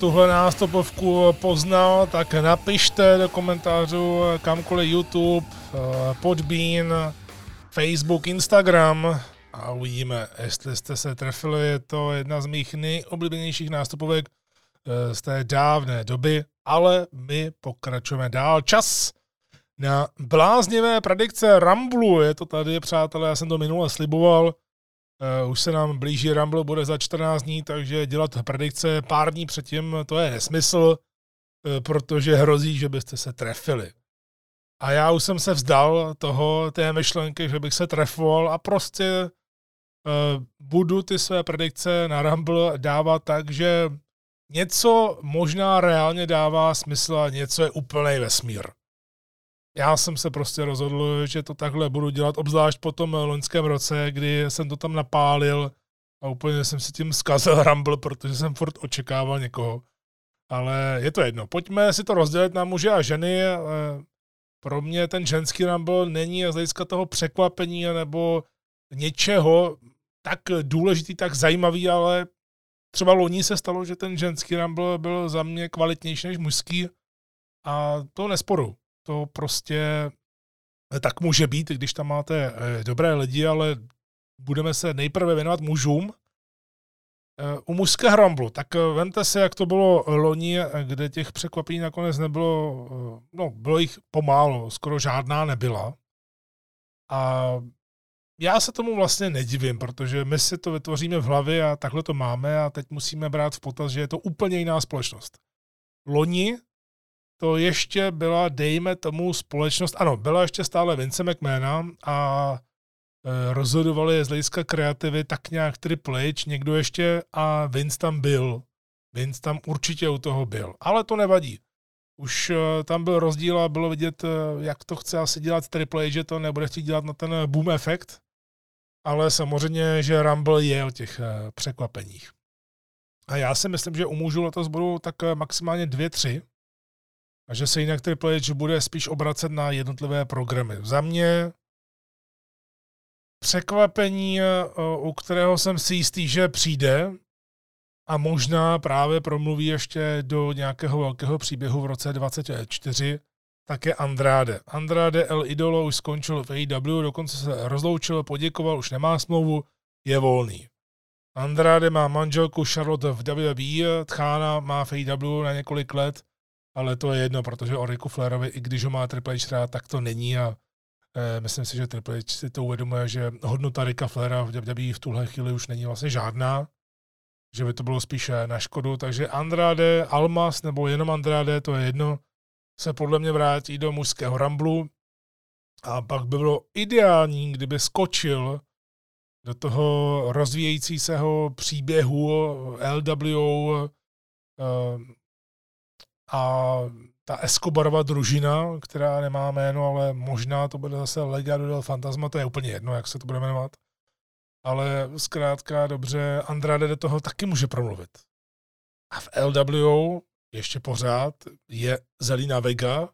Tuhle nástupovku poznal, tak napište do komentářů kamkoliv YouTube, Podbean, Facebook, Instagram a uvidíme, jestli jste se trefili. Je to jedna z mých nejoblíbenějších nástupovek z té dávné doby, ale my pokračujeme dál. Čas na bláznivé predikce Ramblu. Je to tady, přátelé, já jsem to minule sliboval. Už se nám blíží Rumble, bude za 14 dní, takže dělat predikce pár dní předtím, to je nesmysl, protože hrozí, že byste se trefili. A já už jsem se vzdal té myšlenky, že bych se trefoval a prostě budu ty své predikce na Rumble dávat tak, že něco možná reálně dává smysl a něco je úplnej vesmír. Já jsem se prostě rozhodl, že to takhle budu dělat, obzvlášť po tom loňském roce, kdy jsem to tam napálil a úplně jsem si tím zkazil Rumble, protože jsem furt očekával někoho. Ale je to jedno. Pojďme si to rozdělit na muže a ženy. Pro mě ten ženský Rumble není z hlediska toho překvapení nebo něčeho tak důležitý, tak zajímavý, ale třeba loni se stalo, že ten ženský Rumble byl za mě kvalitnější než mužský a to nesporu. To prostě tak může být, když tam máte dobré lidi, ale budeme se nejprve věnovat mužům. U mužského Rumble, tak vemte si, jak to bylo loni, kde těch překvapení nakonec nebylo, no bylo jich pomálo, skoro žádná nebyla. A já se tomu vlastně nedivím, protože my si to vytvoříme v hlavě a takhle to máme a teď musíme brát v potaz, že je to úplně jiná společnost. Loni to ještě byla, dejme tomu, společnost, ano, byla ještě stále Vince McMahona a rozhodovali z hlediska kreativy tak nějak Triple H, někdo ještě a Vince tam byl. Vince tam určitě u toho byl, ale to nevadí. Už tam byl rozdíl a bylo vidět, jak to chce asi dělat Triple H, že to nebude chtít dělat na ten boom efekt, ale samozřejmě, že Rumble je o těch překvapeních. A já si myslím, že u mužů letos budou tak maximálně 2-3, a že se jinak Triple H bude spíš obracet na jednotlivé programy. Za mě překvapení, u kterého jsem si jistý, že přijde a možná právě promluví ještě do nějakého velkého příběhu v roce 2024, tak je Andrade. Andrade El Idolo už skončil v AEW, dokonce se rozloučil, poděkoval, už nemá smlouvu, je volný. Andrade má manželku Charlotte v WWE, Tchána má v AEW na několik let, ale to je jedno, protože o Ricku Flairovi, i když ho má Triple H rád, tak to není a myslím si, že Triple H si to uvědomuje, že hodnota Ricka Flaira v WWE v tuhle chvíli už není vlastně žádná, že by to bylo spíše na škodu, takže Andrade, Almas nebo jenom Andrade, to je jedno, se podle mě vrátí do mužského Ramblu a pak by bylo ideální, kdyby skočil do toho rozvíjejícího příběhu LWO, a ta Escobarova družina, která nemá jméno, ale možná to bude zase Legado del Fantasma, to je úplně jedno, jak se to bude jmenovat. Ale zkrátka dobře, Andrade do toho taky může promluvit. A v LWO ještě pořád je Zelina Vega,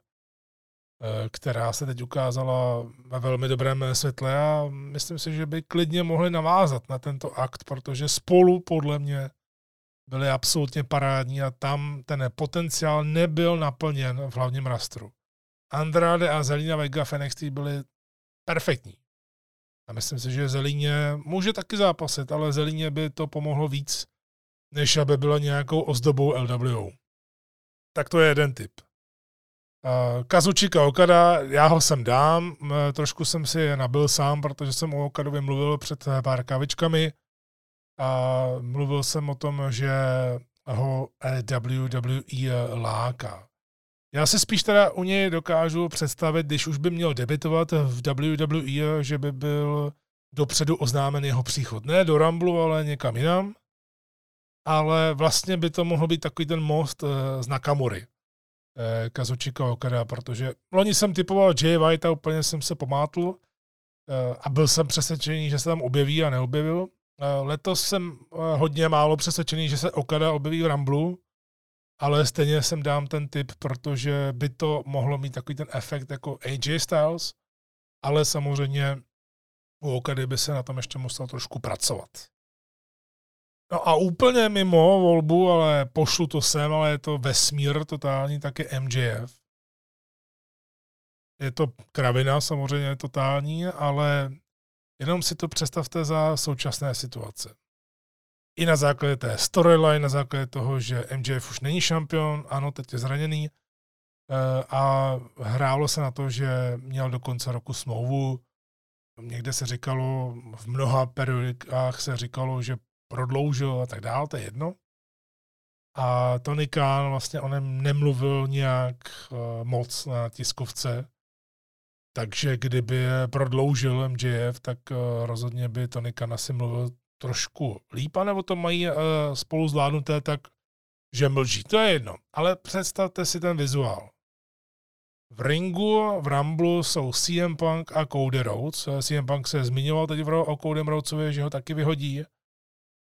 která se teď ukázala ve velmi dobrém světle a myslím si, že by klidně mohli navázat na tento akt, protože spolu podle mě byly absolutně parádní a tam ten potenciál nebyl naplněn v hlavním rastru. Andrade a Zelina Vega v NXT byly perfektní. A myslím si, že Zelině může taky zápasit, ale Zelině by to pomohlo víc, než aby byla nějakou ozdobou LW. Tak to je jeden tip. Kazuchika Okada, já ho sem dám, trošku jsem si je nabil sám, protože jsem o Okadovi mluvil před pár kavičkami a mluvil jsem o tom, že ho WWE láká. Já si spíš teda u něj dokážu představit, když už by měl debutovat v WWE, že by byl dopředu oznámen jeho příchod. Ne do Rumble, ale někam jinam. Ale vlastně by to mohl být takový ten most z Nakamury. Kazuchika Okada, protože loni jsem typoval Jay White a úplně jsem se pomátl a byl jsem přesvědčený, že se tam objeví a neobjevil. Letos jsem hodně málo přesvědčený, že se Okada objeví v Rumblu, ale stejně sem dám ten tip, protože by to mohlo mít takový ten efekt jako AJ Styles, ale samozřejmě u Okady by se na tom ještě musel trošku pracovat. No a úplně mimo volbu, ale pošlu to sem, ale je to vesmír totální, tak je MJF. Je to kravina samozřejmě totální, ale jenom si to představte za současné situace. I na základě té storyline, na základě toho, že MJF už není šampion, ano, teď je zraněný a hrálo se na to, že měl do konce roku smlouvu. Někde se říkalo, v mnoha periodikách se říkalo, že prodloužil a tak dále, to je jedno. A Tony Khan vlastně o něm nemluvil nějak moc na tiskovce, takže kdyby je prodloužil MJF, tak rozhodně by Tony Khan asi mluvil trošku líp, nebo to mají spolu zvládnuté tak, že mlží. To je jedno. Ale představte si ten vizuál. V ringu, v Rumblu jsou CM Punk a Cody Rhodes. CM Punk se zmiňoval teď o Cody Rhodesovi, že ho taky vyhodí.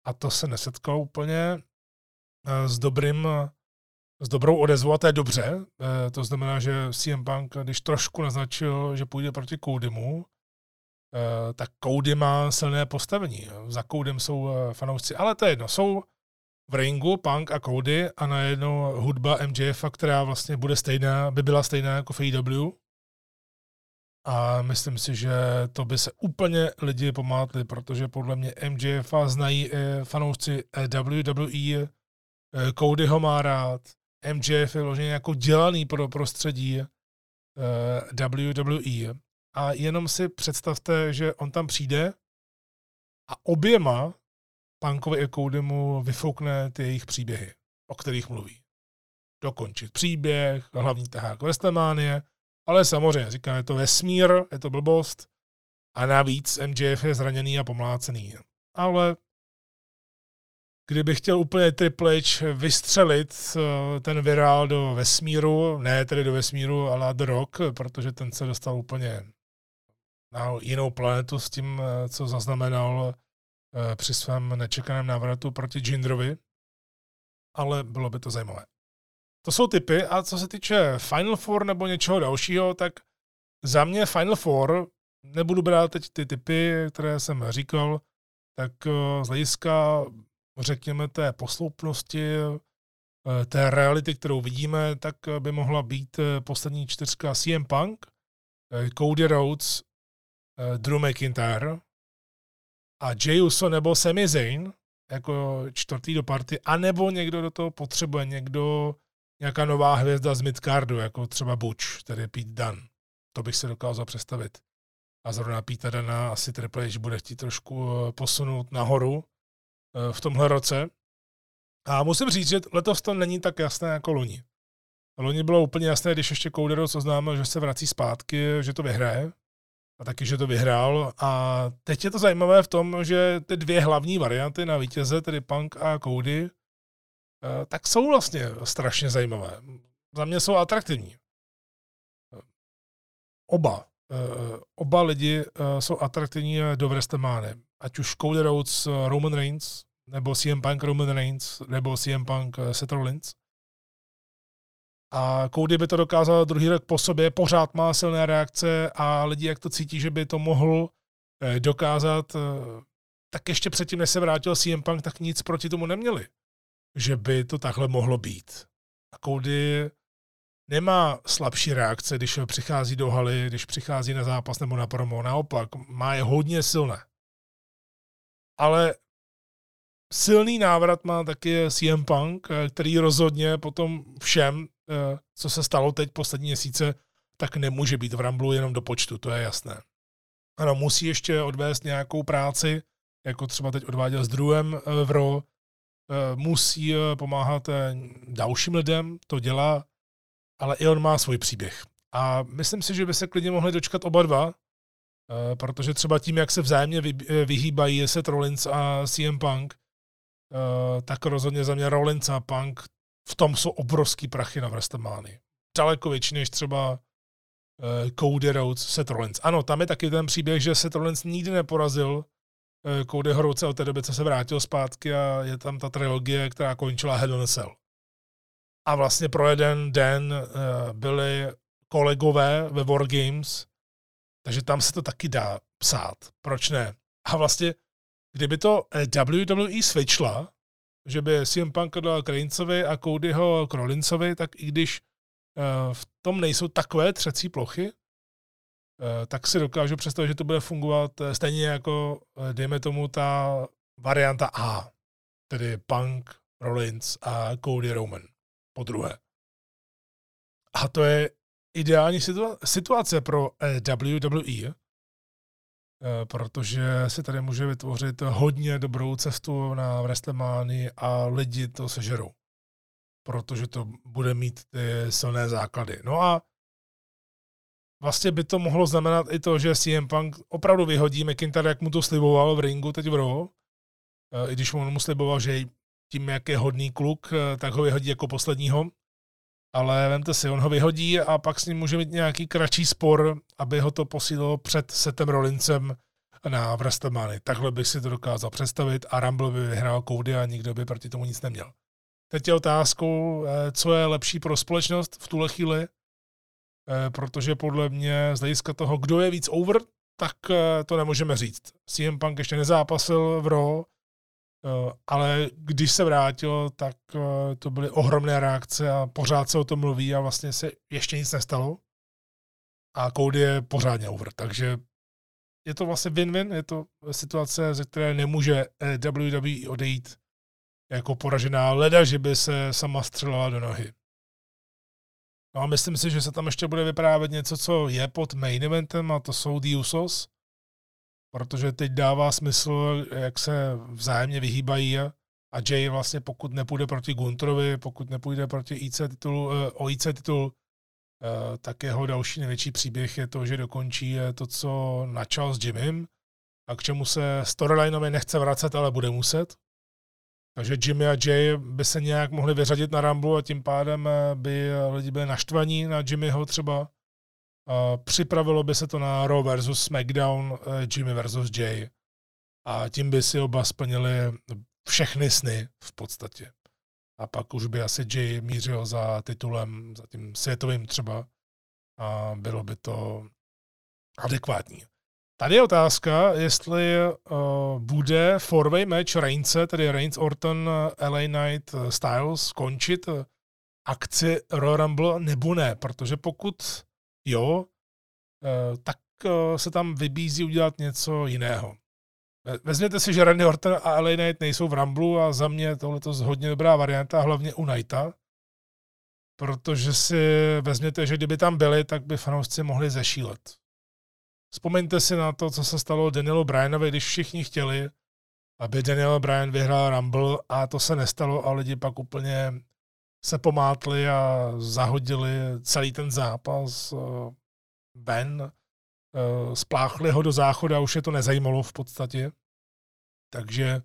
A to se nesetkalo úplně s dobrou odezvou. A to je dobře. To znamená, že CM Punk, když trošku naznačil, že půjde proti Codymu, tak Cody má silné postavení. Za Codym jsou fanoušci, ale to je jedno. Jsou v ringu Punk a Cody a najednou hudba MJF, která vlastně bude stejná, by byla stejná jako v AEW. A myslím si, že to by se úplně lidi pomátli, protože podle mě MJF znají fanoušci WWE, Cody ho má rád, MJF je vloženě jako dělaný pro prostředí WWE. A jenom si představte, že on tam přijde a oběma Punkovi a Codymu vyfoukne ty jejich příběhy, o kterých mluví. Dokončit příběh, hlavní tahák WrestleMania, ale samozřejmě říká, je to vesmír, je to blbost a navíc MJF je zraněný a pomlácený. Ale kdyby chtěl úplně Triple H vystřelit ten virál do vesmíru, ne tedy do vesmíru, ale do rock, protože ten se dostal úplně na jinou planetu s tím, co zaznamenal při svém nečekaném návratu proti Jindrovi, ale bylo by to zajímavé. To jsou tipy a co se týče Final Four nebo něčeho dalšího, tak za mě Final Four, nebudu brát teď ty tipy, které jsem říkal, tak z hlediska, řekněme, té posloupnosti, té reality, kterou vidíme, tak by mohla být poslední čtyřka CM Punk, Cody Rhodes, Drew McIntyre a Jey Uso nebo Sami Zayn jako čtvrtý do party, anebo někdo do toho potřebuje, někdo, nějaká nová hvězda z midcardu, jako třeba Butch, tedy Pete Dunne. To bych se dokázal představit. A zrovna Pete Dunna asi Triple H bude chtít trošku posunout nahoru v tomhle roce. A musím říct, že letos to není tak jasné jako loni. Loni bylo úplně jasné, když ještě Cody Rhodes oznámil, že se vrací zpátky, že to vyhraje. A taky, že to vyhrál. A teď je to zajímavé v tom, že ty dvě hlavní varianty na vítěze, tedy Punk a Cody, tak jsou vlastně strašně zajímavé. Za mě jsou atraktivní. Oba lidi jsou atraktivní do WrestleMania. Ať už Cody Rhodes Roman Reigns, nebo CM Punk Roman Reigns, nebo CM Punk Seth Rollins. A Cody by to dokázal druhý rok po sobě, pořád má silné reakce a lidi, jak to cítí, že by to mohl dokázat, tak ještě předtím, než se vrátil CM Punk, tak nic proti tomu neměli. že by to takhle mohlo být. A Cody nemá slabší reakce, když přichází do haly, když přichází na zápas nebo na promo. Naopak, má je hodně silné. Ale silný návrat má taky CM Punk, který rozhodně potom všem, co se stalo teď poslední měsíce, tak nemůže být v Ramblu jenom do počtu, to je jasné. Ano, musí ještě odvést nějakou práci, jako třeba teď odváděl s Drewem v Raw. Musí pomáhat dalším lidem, to dělá, ale i on má svůj příběh. A myslím si, že by se klidně mohli dočkat oba dva, protože třeba tím, jak se vzájemně vyhýbají se Rollins a CM Punk, tak rozhodně za mě Rollins a Punk, v tom jsou obrovský prachy na WrestleManii. Daleko větší než třeba Cody Rhodes, Seth Rollins. Ano, tam je taky ten příběh, že Seth Rollins nikdy neporazil Cody Rhodes od té doby, co se vrátil zpátky, a je tam ta trilogie, která končila Hell in a Cell. A vlastně pro jeden den byli kolegové ve War Games, takže tam se to taky dá psát. Proč ne? A vlastně, kdyby to WWE switchla, že by CM Punk dal Krejncovi a Codyho Krolincovi, tak i když v tom nejsou takové třecí plochy, tak si dokážu představit, že to bude fungovat stejně jako, dejme tomu, ta varianta A, tedy Punk, Rollins a Cody Roman po druhé. A to je ideální situace pro WWE, protože si tady může vytvořit hodně dobrou cestu na WrestleManii a lidi to sežerou, protože to bude mít ty silné základy. No a vlastně by to mohlo znamenat i to, že CM Punk opravdu vyhodí McIntyre, jak mu to sliboval v ringu teď v Raw, i když on mu sliboval, že tím, jak je hodný kluk, tak ho vyhodí jako posledního, ale vemte si, on ho vyhodí a pak s ním může mít nějaký kratší spor, aby ho to posílilo před Sethem Rollinsem na WrestleManii. Takhle bych si to dokázal představit a Rumble by vyhrál Cody a nikdo by proti tomu nic neměl. Teď je otázkou, co je lepší pro společnost v tuhle chvíli, protože podle mě z hlediska toho, kdo je víc over, tak to nemůžeme říct. CM Punk ještě nezápasil v Raw, ale když se vrátil, tak to byly ohromné reakce a pořád se o tom mluví a vlastně se ještě nic nestalo. A Cody je pořádně over, takže je to vlastně win-win, je to situace, ze které nemůže WWE odejít jako poražená, leda, že by se sama střelala do nohy. No a myslím si, že se tam ještě bude vyprávět něco, co je pod main eventem, a to jsou The Usos, protože teď dává smysl, jak se vzájemně vyhýbají, a Jay vlastně, pokud nepůjde proti Gunterovi, pokud nepůjde proti IC titul, tak jeho další největší příběh je to, že dokončí to, co načal s Jimmym a k čemu se storylineově nechce vracet, ale bude muset. Takže Jimmy a Jay by se nějak mohli vyřadit na Rumble a tím pádem by lidi byli naštvaní na Jimmyho třeba. Připravilo by se to na Raw versus SmackDown, Jimmy versus Jay. A tím by si oba splnili všechny sny v podstatě. A pak už by asi Jay mířil za titulem, za tím světovým třeba. A bylo by to adekvátní. Tady je otázka, jestli bude four-way match Reignse, tedy Reigns, Orton, LA Knight, Styles, končit akci Royal Rumble nebo ne, protože pokud jo, tak se tam vybízí udělat něco jiného. Vezměte si, že Randy Orton a LA Knight nejsou v Rumble a za mě tohleto je hodně dobrá varianta, hlavně u Knighta, protože si vezměte, že kdyby tam byli, tak by fanoušci mohli zešílet. Vzpomeňte si na to, co se stalo Danielu Bryanovi, když všichni chtěli, aby Daniel Bryan vyhrál Rumble, a to se nestalo a lidi pak úplně se pomátli a zahodili celý ten zápas ven, spláchli ho do záchodu a už je to nezajímalo v podstatě. Takže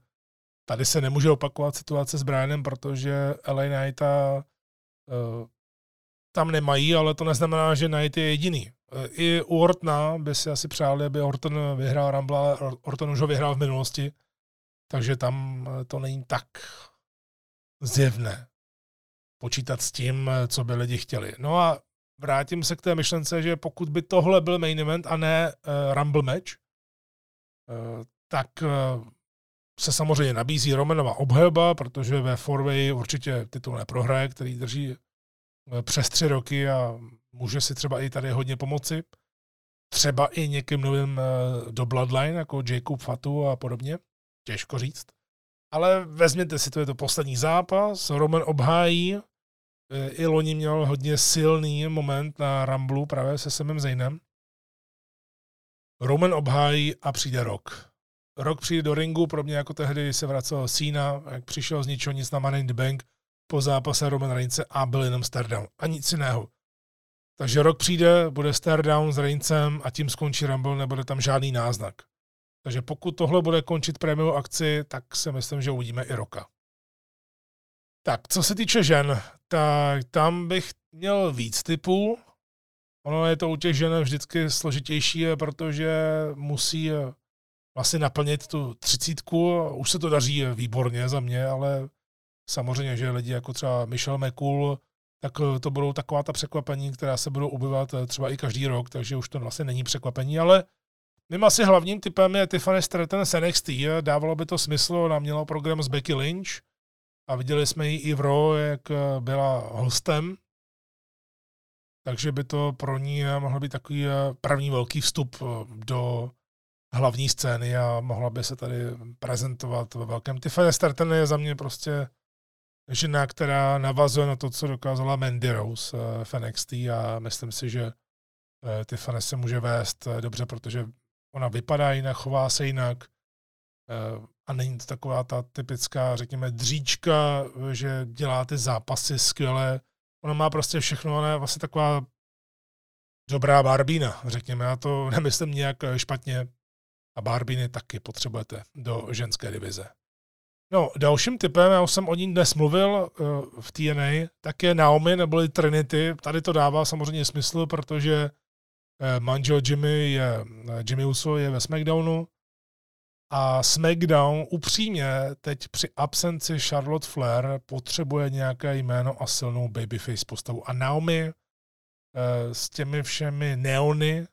tady se nemůže opakovat situace s Bryanem, protože LA Knighta tam nemají, ale to neznamená, že Knight je jediný. I u Ortona by si asi přáli, aby Orton vyhrál Rumble, ale Orton už ho vyhrál v minulosti, takže tam to není tak zjevné počítat s tím, co by lidi chtěli. No a vrátím se k té myšlence, že pokud by tohle byl main event a ne Rumble match, tak se samozřejmě nabízí Romanova obhajoba, protože ve Forway určitě titul neprohraje, který drží přes 3 roky a může si třeba i tady hodně pomoci. Třeba i někým novým do Bloodline, jako Jacob Fatu a podobně. Těžko říct. Ale vezměte si, to je to poslední zápas. Roman obhájí. I loni měl hodně silný moment na Ramblu právě se Samem Zaynem. Roman obhájí a přijde Rock. Rock přijde do ringu, pro mě jako tehdy se vracel Cena, jak přišel z ničeho nic na Money in the Bank, po zápase Roman Reince a byl jenom stardown. A nic jiného. Takže Rock přijde, bude stardown s Reincem a tím skončí Rumble, nebude tam žádný náznak. Takže pokud tohle bude končit prémiovou akci, tak si myslím, že uvidíme i Rocka. Tak, co se týče žen, tak tam bych měl víc typů. Ono je to u těch žen vždycky složitější, protože musí vlastně naplnit tu 30. Už se to daří výborně za mě, ale samozřejmě, že lidi jako třeba Michelle McCool, tak to budou taková ta překvapení, která se budou obývat třeba i každý rok, takže už to vlastně není překvapení, ale mým asi hlavním typem je Tiffany Stratton z NXT. Dávalo by to smysl, ona měla program s Becky Lynch a viděli jsme ji i v Raw, jak byla hostem, takže by to pro ní mohl být takový první velký vstup do hlavní scény a mohla by se tady prezentovat ve velkém. Tiffany Stratton je za mě prostě žena, která navazuje na to, co dokázala Mandy Rose v NXT a myslím si, že Tiffany se může vést dobře, protože ona vypadá jinak, chová se jinak a není to taková ta typická, řekněme, dříčka, že dělá ty zápasy skvěle. Ona má prostě všechno, ona je vlastně taková dobrá Barbina, řekněme. Já to nemyslím nějak špatně a Barbiny taky potřebujete do ženské divize. No, dalším typem, já už jsem o ní dnes mluvil v TNA, tak je Naomi neboli Trinity. Tady to dává samozřejmě smysl, protože manžel Jimmy Uso je ve SmackDownu a SmackDown upřímně teď při absenci Charlotte Flair potřebuje nějaké jméno a silnou babyface postavu. A Naomi s těmi všemi neony,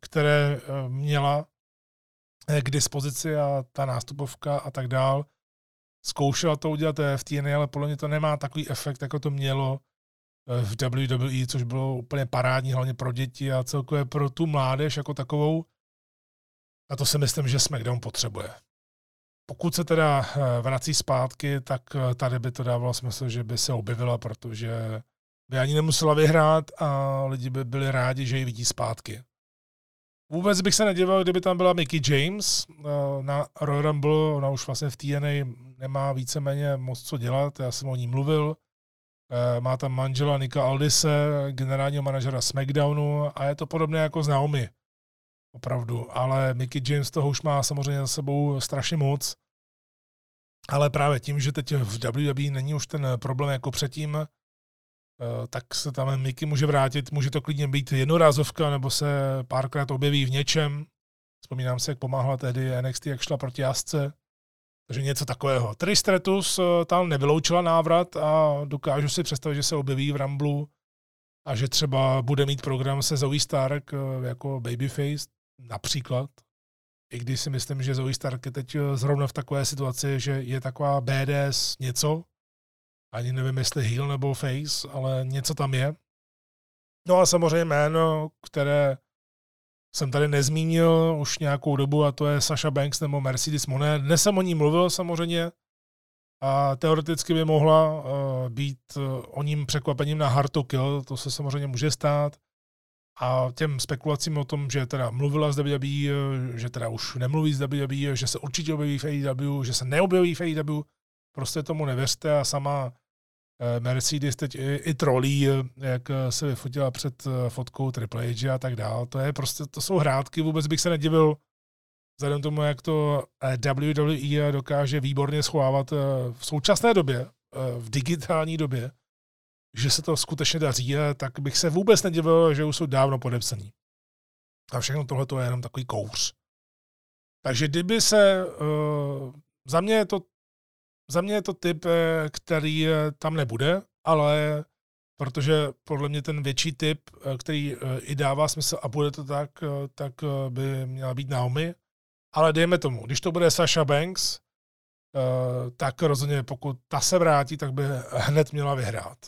které měla k dispozici a ta nástupovka a tak dál, zkoušela to udělat v TNA, ale podle mě to nemá takový efekt, jako to mělo v WWE, což bylo úplně parádní, hlavně pro děti a celkově pro tu mládež jako takovou. A to si myslím, že SmackDown potřebuje. Pokud se teda vrací zpátky, tak tady by to dávalo smysl, že by se objevila, protože by ani nemusela vyhrát a lidi by byli rádi, že ji vidí zpátky. Vůbec bych se nedíval, kdyby tam byla Mickie James na Royal Rumble, ona už vlastně v TNA nemá víceméně moc co dělat, já jsem o ní mluvil. Má tam manžela Nika Aldise, generálního manažera SmackDownu a je to podobné jako s Naomi, opravdu, ale Mickie James toho už má samozřejmě za sebou strašně moc, ale právě tím, že teď v WWE není už ten problém jako předtím, tak se tam Mickey může vrátit, může to klidně být jednorázovka, nebo se párkrát objeví v něčem. Vzpomínám si, jak pomáhala tehdy NXT, jak šla proti Asce. Takže něco takového. Trish Stratus tam nevyloučila návrat a dokážu si představit, že se objeví v Ramblu a že třeba bude mít program se Zoe Stark jako babyface například. I když si myslím, že Zoe Stark je teď zrovna v takové situaci, že je taková BDS něco, ani nevím, jestli heel nebo face, ale něco tam je. No a samozřejmě jméno, které jsem tady nezmínil už nějakou dobu, a to je Sasha Banks nebo Mercedes Moné. Dnes jsem o ní mluvil samozřejmě a teoreticky by mohla být o ním překvapením na Hard to Kill, to se samozřejmě může stát. A těm spekulacím o tom, že teda mluvila z WWE, že teda už nemluví z WWE, že se určitě objeví v AEW, že se neobjeví v AEW, prostě tomu nevěřte a sama Mercedes teď i trolí, jak se vyfotila před fotkou Triple H a tak dál. To je prostě, to jsou hrátky, vůbec bych se nedivil vzhledem tomu, jak to WWE dokáže výborně schovávat v současné době, v digitální době, že se to skutečně daří, tak bych se vůbec nedivil, že už jsou dávno podepsaní. A všechno tohle to je jenom takový kouř. Takže kdyby se, za mě je to typ, který tam nebude, ale protože podle mě ten větší typ, který i dává smysl a bude to tak, tak by měla být Naomi. Ale dejme tomu, když to bude Sasha Banks, tak rozhodně pokud ta se vrátí, tak by hned měla vyhrát.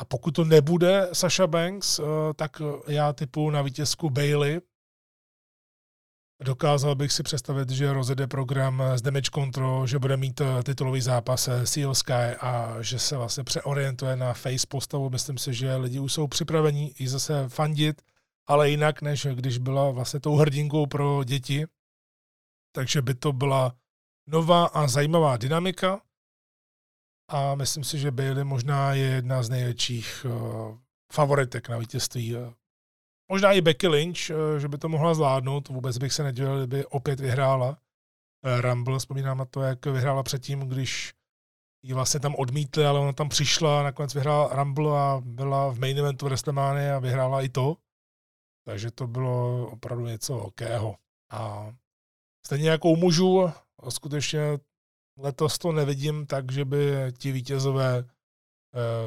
A pokud to nebude Sasha Banks, tak já typu na vítězku Bayley. Dokázal bych si představit, že rozjede program s Damage Control, že bude mít titulový zápas s Sky a že se vlastně přeorientuje na face postavu. Myslím si, že lidi už jsou připraveni i zase fandit, ale jinak, než když byla vlastně tou hrdinkou pro děti. Takže by to byla nová a zajímavá dynamika a myslím si, že Bayley možná je jedna z největších favoritek na vítězství. Možná i Becky Lynch, že by to mohla zvládnout, vůbec bych se nedělal, kdyby opět vyhrála Rumble, vzpomínám na to, jak vyhrála předtím, když ji vlastně tam odmítli, ale ona tam přišla, nakonec vyhrála Rumble a byla v main eventu WrestleMania a vyhrála i to, takže to bylo opravdu něco velkého. A stejně jako u mužů, skutečně letos to nevidím tak, že by ti vítězové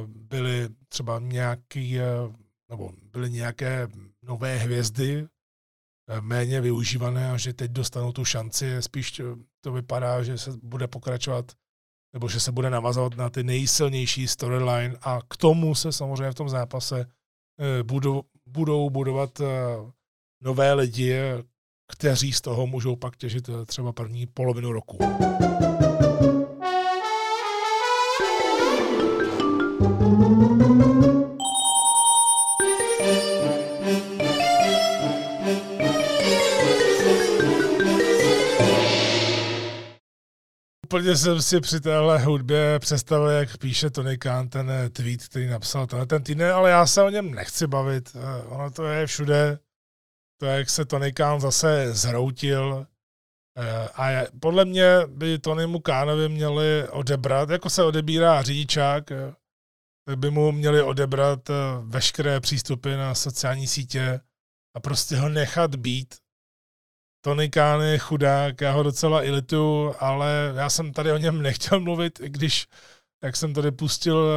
byli třeba nějaký nebo byly nějaké nové hvězdy, méně využívané a že teď dostanou tu šanci. Spíš to vypadá, že se bude pokračovat nebo že se bude navazovat na ty nejsilnější storyline a k tomu se samozřejmě v tom zápase budou budovat nové lidi, kteří z toho můžou pak těžit třeba první polovinu roku. Úplně jsem si při téhle hudbě představil, jak píše Tony Khan ten tweet, který napsal ten týden, ale já se o něm nechci bavit. Ono to je všude. To, jak se Tony Khan zase zhroutil. A podle mě by Tonymu Khanovi měli odebrat, jako se odebírá řidičák, tak by mu měli odebrat veškeré přístupy na sociální sítě a prostě ho nechat být. Tony Khan je chudák, já ho docela ilituju, ale já jsem tady o něm nechtěl mluvit, i když, jak jsem tady pustil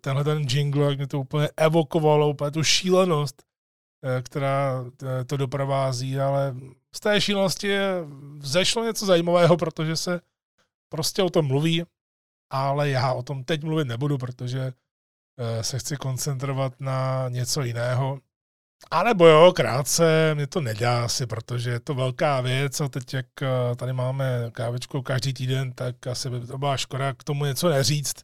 tenhle ten jingle, jak mě to úplně evokovalo, úplně tu šílenost, která to doprovází, ale z té šílenosti vzešlo něco zajímavého, protože se prostě o tom mluví, ale já o tom teď mluvit nebudu, protože se chci koncentrovat na něco jiného. A nebo jo, krátce, mě to nedá asi, protože je to velká věc a teď, jak tady máme kávečku každý týden, tak asi by to byla škoda k tomu něco neříct.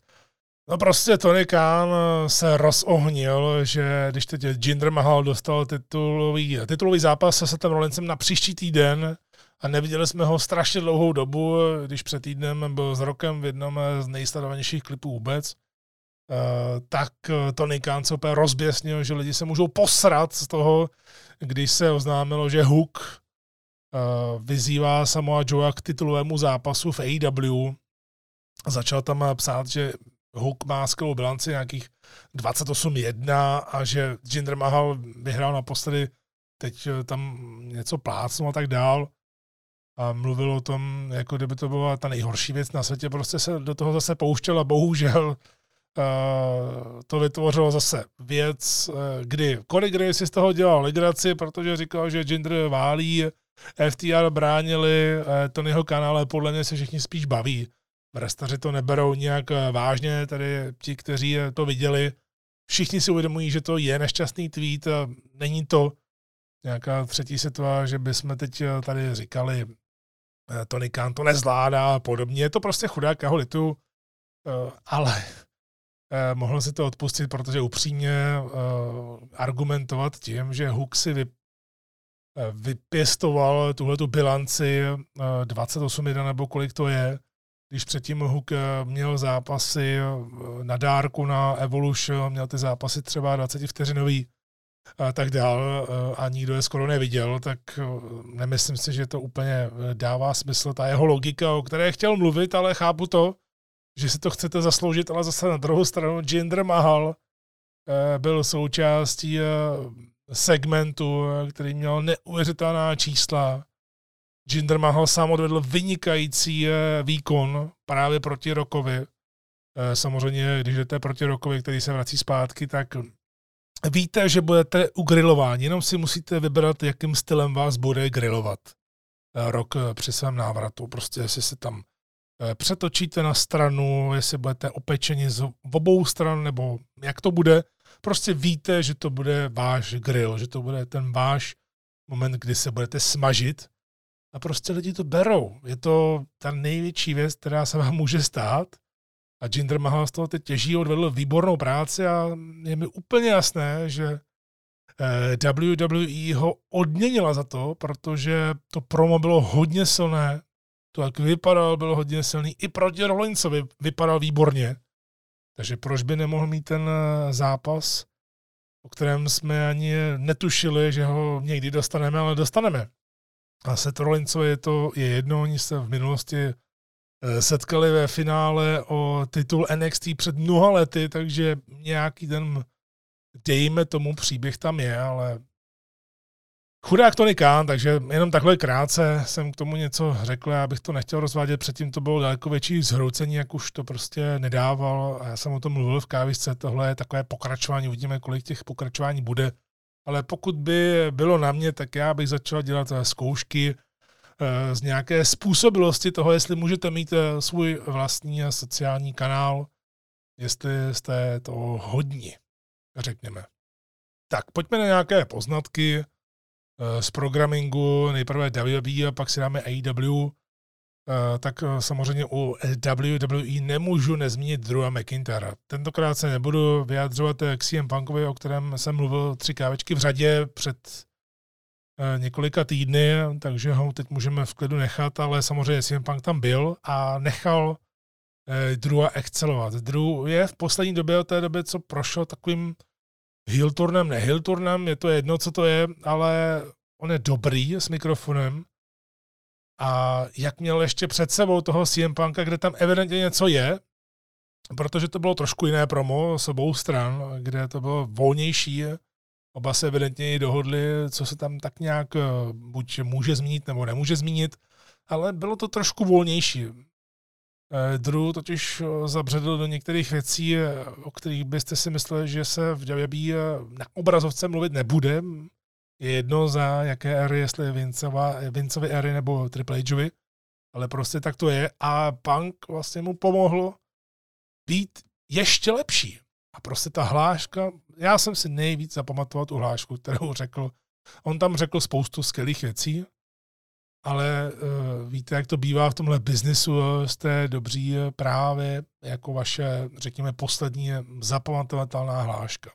No prostě Tony Khan se rozohnil, že když teď Jinder Mahal dostal titulový zápas se Sethem Rollinsem na příští týden a neviděli jsme ho strašně dlouhou dobu, když před týdnem byl s rokem v jednom z nejsledovanějších klipů vůbec, tak Tony Khan se úplně rozběsnil, že lidi se můžou posrat z toho, když se oznámilo, že Hook vyzývá Samoa Joea k titulovému zápasu v AEW. Začal tam psát, že Hook má skvělou bilanci nějakých 28-1 a že Jinder Mahal vyhrál naposledy, teď tam něco plácnul a tak dál. A mluvil o tom, jako kdyby to byla ta nejhorší věc na světě, prostě se do toho zase pouštěl a bohužel to vytvořilo zase věc, kdy Corey Grace z toho dělal legraci, protože říkal, že Jinder válí, FTR bránili Tonyho kanále, podle mě se všichni spíš baví. Vrestaři to neberou nějak vážně, tady ti, kteří to viděli, všichni si uvědomují, že to je nešťastný tweet, není to nějaká třetí situace, že bychom teď tady říkali, Tony Khan to nezvládá a podobně, je to prostě chudák, já ho lituju, ale mohl si to odpustit, protože upřímně argumentovat tím, že Hook si vypěstoval tuhletu bilanci 28-1 nebo kolik to je, když předtím Hook měl zápasy na dárku, na Evolution, měl ty zápasy třeba 20 vteřinový a tak dál a nikdo je skoro neviděl, tak nemyslím si, že to úplně dává smysl. Ta jeho logika, o které chtěl mluvit, ale chápu to, že si to chcete zasloužit, ale zase na druhou stranu Jinder Mahal byl součástí segmentu, který měl neuvěřitelná čísla. Jinder Mahal sám odvedl vynikající výkon právě proti Rockovi. Samozřejmě, když jdete proti Rockovi, který se vrací zpátky, tak víte, že budete ugrilováni, jenom si musíte vybrat, jakým stylem vás bude grilovat Rock při svém návratu. Prostě jestli se tam přetočíte na stranu, jestli budete opečeni z obou stran, nebo jak to bude. Prostě víte, že to bude váš grill, že to bude ten váš moment, kdy se budete smažit. A prostě lidi to berou. Je to ta největší věc, která se vám může stát. A Jinder Mahal z toho teď těží, odvedl výbornou práci a je mi úplně jasné, že WWE ho odměnila za to, protože to promo bylo hodně silné. To, jak vypadal, bylo hodně silný. I proti Rollinsovi vypadal výborně. Takže proč by nemohl mít ten zápas, o kterém jsme ani netušili, že ho někdy dostaneme, ale dostaneme. A se Rollinsovi je jedno, oni se v minulosti setkali ve finále o titul NXT před mnoha lety, takže nějaký ten, dejme tomu, příběh tam je, ale chudák Tony Khan, takže jenom takhle krátce jsem k tomu něco řekl, abych to nechtěl rozvádět, předtím to bylo daleko větší zhroucení, jak už to prostě nedával a já jsem o tom mluvil v kávičce, tohle je takové pokračování, uvidíme, kolik těch pokračování bude, ale pokud by bylo na mě, tak já bych začal dělat zkoušky z nějaké způsobilosti toho, jestli můžete mít svůj vlastní sociální kanál, jestli jste to hodní, řekněme. Tak, pojďme na nějaké poznatky z programingu, nejprve WWE a pak si dáme AEW. Tak samozřejmě u WWE nemůžu nezmínit Drewa McIntyra. Tentokrát se nebudu vyjadřovat k CM Punkovi, o kterém jsem mluvil 3 kávečky v řadě před několika týdny, takže ho teď můžeme v klidu nechat, ale samozřejmě CM Punk tam byl a nechal Drewa excelovat. Drew je v poslední době, od té doby, co prošel takovým heel-turnem, ne heel-turnem, je to jedno, co to je, ale on je dobrý s mikrofonem a jak měl ještě před sebou toho CM Punka, kde tam evidentně něco je, protože to bylo trošku jiné promo s obou stran, kde to bylo volnější. Oba se evidentně dohodli, co se tam tak nějak buď může zmínit, nebo nemůže zmínit, ale bylo to trošku volnější. Drew totiž zabředl do některých věcí, o kterých byste si mysleli, že se v WWE na obrazovce mluvit nebude. Je jedno, za jaké éry, jestli Vinceovy éry nebo Triple H, ale prostě tak to je. A Punk vlastně mu pomohlo být ještě lepší. A prostě ta hláška, já jsem si nejvíc zapamatoval tu hlášku, kterou řekl. On tam řekl spoustu skvělých věcí, ale víte, jak to bývá v tomhle biznisu, jste dobří právě jako vaše, řekněme, poslední zapamatovatelná hláška.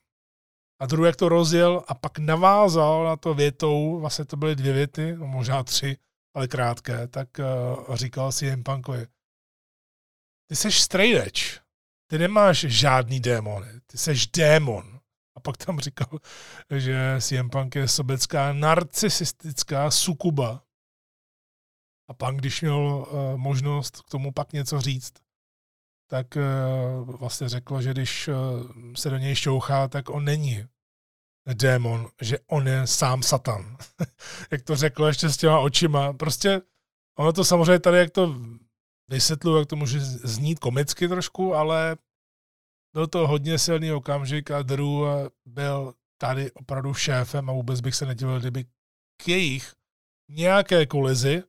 A Drew, jak to rozjel a pak navázal na to větou, vlastně to byly 2 věty, možná 3, ale krátké, tak říkal si jim Punkovi, ty seš straight edge. Ty nemáš žádný démony, ty seš démon. A pak tam říkal, že CM Punk je sobecká, narcisistická sukuba. A Punk, když měl možnost k tomu pak něco říct, tak vlastně řekl, že když se do něj šťouchá, tak on není démon, že on je sám satan. Jak to řekl ještě s těma očima. Prostě ono to samozřejmě tady, jak to vysvětluji, jak to může znít komicky trošku, ale byl to hodně silný okamžik a Drew byl tady opravdu šéfem a vůbec bych se nedivil, kdyby k jejich nějaké kolizi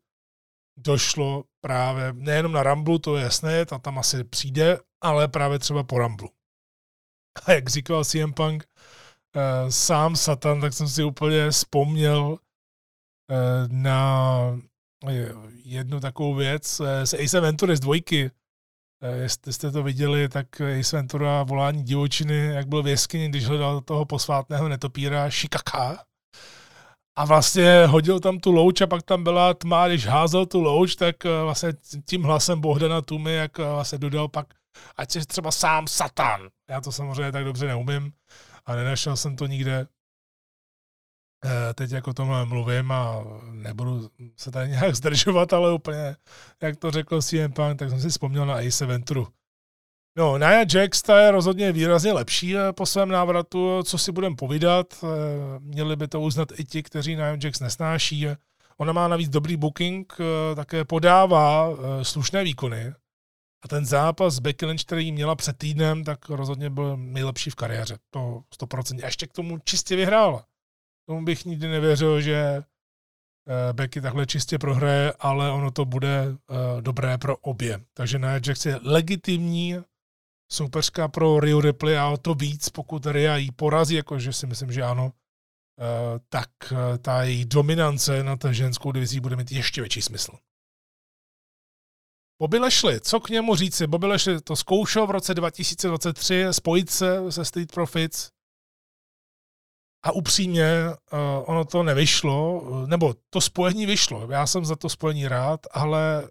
došlo právě nejenom na Ramblu, to je jasné, ta tam asi přijde, ale právě třeba po Ramblu. A jak říkal CM Punk, sám satan, tak jsem si úplně vzpomněl na jednu takovou věc z Ace Ventury z 2. Jestli jste to viděli, tak Ace Ventura volání divočiny, jak byl v jeskyni, když hledal toho posvátného netopíra Shikaka. A vlastně hodil tam tu louč a pak tam byla tma, když házel tu louč, tak vlastně tím hlasem Bohdana Tumy, jak vlastně dodal pak, ať jsi třeba sám satan. Já to samozřejmě tak dobře neumím a nenašel jsem to nikde. Teď jako o tomhle mluvím a nebudu se tady nějak zdržovat, ale úplně, jak to řekl CM Punk, tak jsem si vzpomněl na Ace Venturu. No, Nia Jax, ta je rozhodně výrazně lepší po svém návratu, co si budeme povídat. Měli by to uznat i ti, kteří Nia Jax nesnáší. Ona má navíc dobrý booking, také podává slušné výkony. A ten zápas Becky Lynch, který měla před týdnem, tak rozhodně byl nejlepší v kariéře. To 100%. A ještě k tomu čistě vyhrála. Tomu bych nikdy nevěřil, že Becky takhle čistě prohraje, ale ono to bude dobré pro obě. Takže Nia Jax je legitimní soupeřka pro Riu Ripley a o to víc, pokud Ria ji porazí, jakože si myslím, že ano, tak ta její dominance na té ženskou divizí bude mít ještě větší smysl. Bobby Lashley, co k němu říci? Bobby Lashley to zkoušel v roce 2023 spojit se se Street Profits a upřímně ono to nevyšlo, nebo to spojení vyšlo. Já jsem za to spojení rád, ale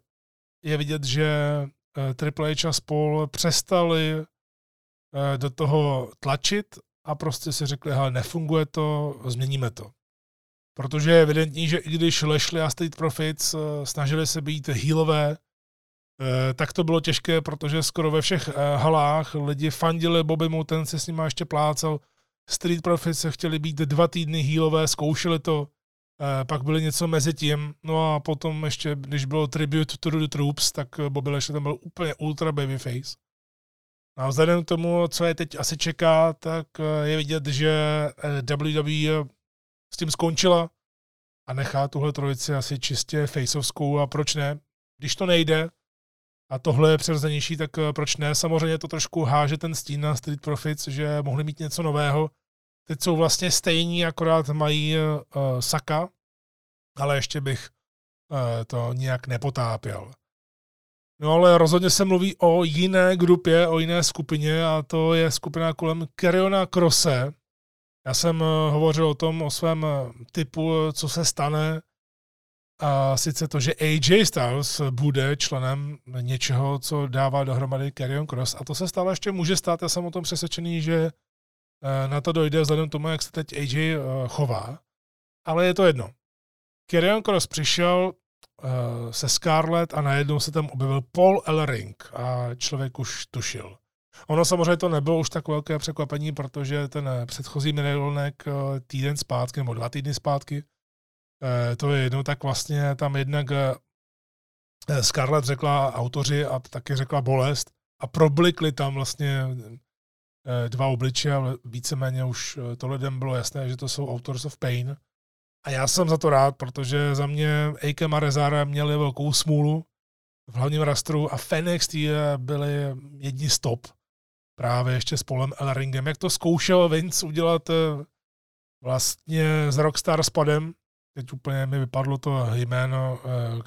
je vidět, že Triple H a spol přestali do toho tlačit a prostě si řekli, hele, nefunguje to, změníme to. Protože je evidentní, že i když Lashley a Street Profits snažili se být heelové, tak to bylo těžké, protože skoro ve všech halách lidi fandili Bobbymu, ten se s nima ještě plácal. Street Profits se chtěli být 2 týdny heelové, zkoušeli to, pak byli něco mezi tím, no a potom ještě, když bylo Tribute to the Troops, tak Bobby Lashley tam byl úplně ultra babyface. A vzhledem k tomu, co je teď asi čeká, tak je vidět, že WWE s tím skončila a nechá tuhle trojici asi čistě faceovskou a proč ne? Když to nejde a tohle je přirozenější, tak proč ne? Samozřejmě to trošku háže ten stín na Street Profits, že mohli mít něco nového. Teď jsou vlastně stejní, akorát mají Saka, ale ještě bych to nějak nepotápěl. No ale rozhodně se mluví o jiné grupě, o jiné skupině a to je skupina kolem Karriona Krosse. Já jsem hovořil o tom, o svém typu, co se stane a sice to, že AJ Styles bude členem něčeho, co dává dohromady Karrion Kross a to se stále ještě může stát, já jsem o tom přesvědčený, že na to dojde vzhledem tomu, jak se teď AJ chová, ale je to jedno. Karrion Kross přišel se Scarlett a najednou se tam objevil Paul Ellering a člověk už tušil. Ono samozřejmě to nebylo už tak velké překvapení, protože ten předchozí minulek týden zpátky nebo 2 týdny zpátky, to je jedno, tak vlastně tam jednak Scarlett řekla autoři a taky řekla bolest a problikli tam vlastně 2 obličeje, ale víceméně už to lidem bylo jasné, že to jsou Authors of Pain. A já jsem za to rád, protože za mě Eikem a Rezara měli velkou smůlu v hlavním rastru a Fenix byli jedni z top. Právě ještě s Paulem Elleringem. Jak to zkoušel Vince udělat vlastně s Rockstar Spadem. Teď úplně mi vypadlo to jméno,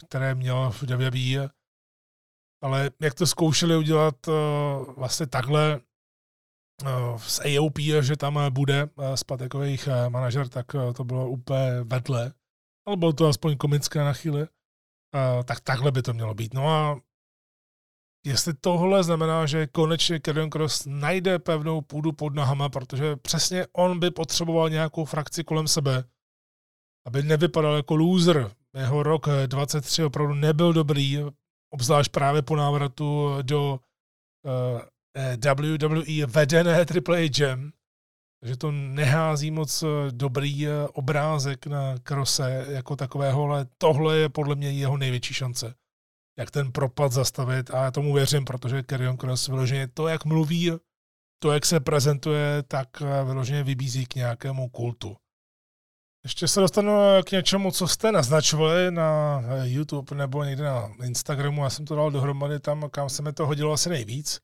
které měl v WWE. Ale jak to zkoušeli udělat vlastně takhle z AOP, že tam bude spad jako jejich manažer, tak to bylo úplně vedle. Ale bylo to aspoň komické na chvíli. Tak takhle by to mělo být. No a jestli tohle znamená, že konečně Karrion Kross najde pevnou půdu pod nohama, protože přesně on by potřeboval nějakou frakci kolem sebe, aby nevypadal jako loser. Jeho rok 23 opravdu nebyl dobrý, obzvlášť právě po návratu do WWE vedené Triple H, takže to nehází moc dobrý obrázek na Krose jako takového, ale tohle je podle mě jeho největší šance, jak ten propad zastavit a já tomu věřím, protože Karrion Kross vyloženě to, jak mluví, to, jak se prezentuje, tak vyloženě vybízí k nějakému kultu. Ještě se dostanu k něčemu, co jste naznačovali na YouTube nebo někde na Instagramu, já jsem to dal dohromady tam, kam se mi to hodilo asi nejvíc.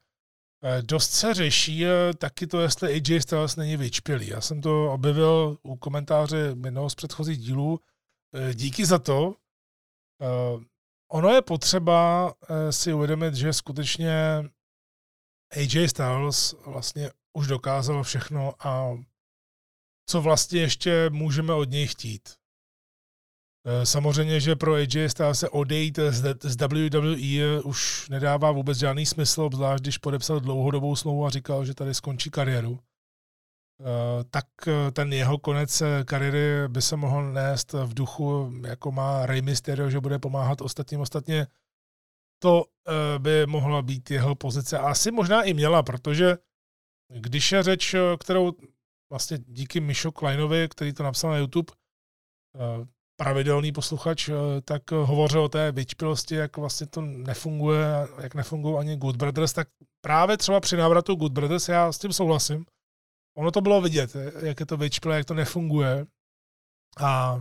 Dost se řeší taky to, jestli AJ Styles není vyčpělý. Já jsem to objevil u komentáře jednoho z předchozích dílů. Díky za to. Ono je potřeba si uvědomit, že skutečně AJ Styles vlastně už dokázal všechno a co vlastně ještě můžeme od něj chtít. Samozřejmě, že pro AJ Styles se odejít z WWE už nedává vůbec žádný smysl, obzvlášť když podepsal dlouhodobou smlouvu a říkal, že tady skončí kariéru. Tak ten jeho konec kariéry by se mohl nést v duchu, jako má Rey Mysterio, že bude pomáhat ostatním. Ostatně to by mohla být jeho pozice. A asi možná i měla, protože když je řeč, kterou vlastně díky Mišo Kleinovi, který to napsal na YouTube, pravidelný posluchač, tak hovořil o té vyčpilosti, jak vlastně to nefunguje, jak nefungují ani Good Brothers, tak právě třeba při návratu Good Brothers, já s tím souhlasím, ono to bylo vidět, jak je to vyčpilé, jak to nefunguje a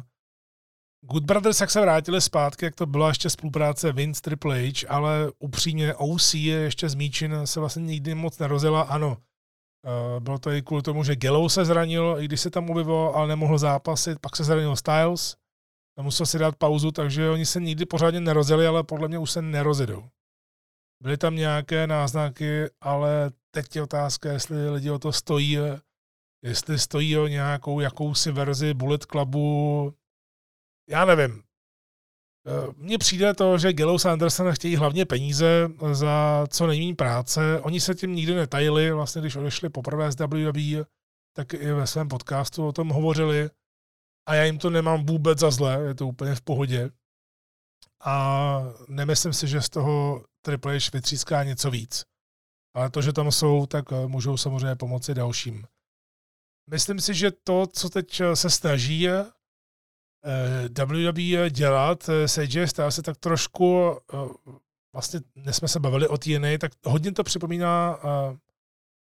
Good Brothers, jak se vrátili zpátky, jak to byla ještě spolupráce Vince Triple H, ale upřímně OC ještě z míčin se vlastně nikdy moc nerozjela. Ano, bylo to i kvůli tomu, že Gallows se zranil, i když se tam objevil, ale nemohl zápasit, pak se zranil Styles, musel si dát pauzu, takže oni se nikdy pořádně nerozjeli, ale podle mě už se nerozjedou. Byly tam nějaké náznaky, ale teď je otázka, jestli lidi o to stojí, jestli stojí o nějakou jakousi verzi Bullet Clubu. Já nevím. Mně přijde to, že Gallows a Anderson chtějí hlavně peníze za co nejméně práce. Oni se tím nikdy netajili. Vlastně, když odešli poprvé z WWE, tak i ve svém podcastu o tom hovořili. A já jim to nemám vůbec za zlé. Je to úplně v pohodě. A nemyslím si, že z toho Triple H vytříská něco víc. Ale to, že tam jsou, tak můžou samozřejmě pomoci dalším. Myslím si, že to, co teď se snaží WWE dělat s AJ Styles, tak trošku, vlastně dnes jsme se bavili o TNA, tak hodně to připomíná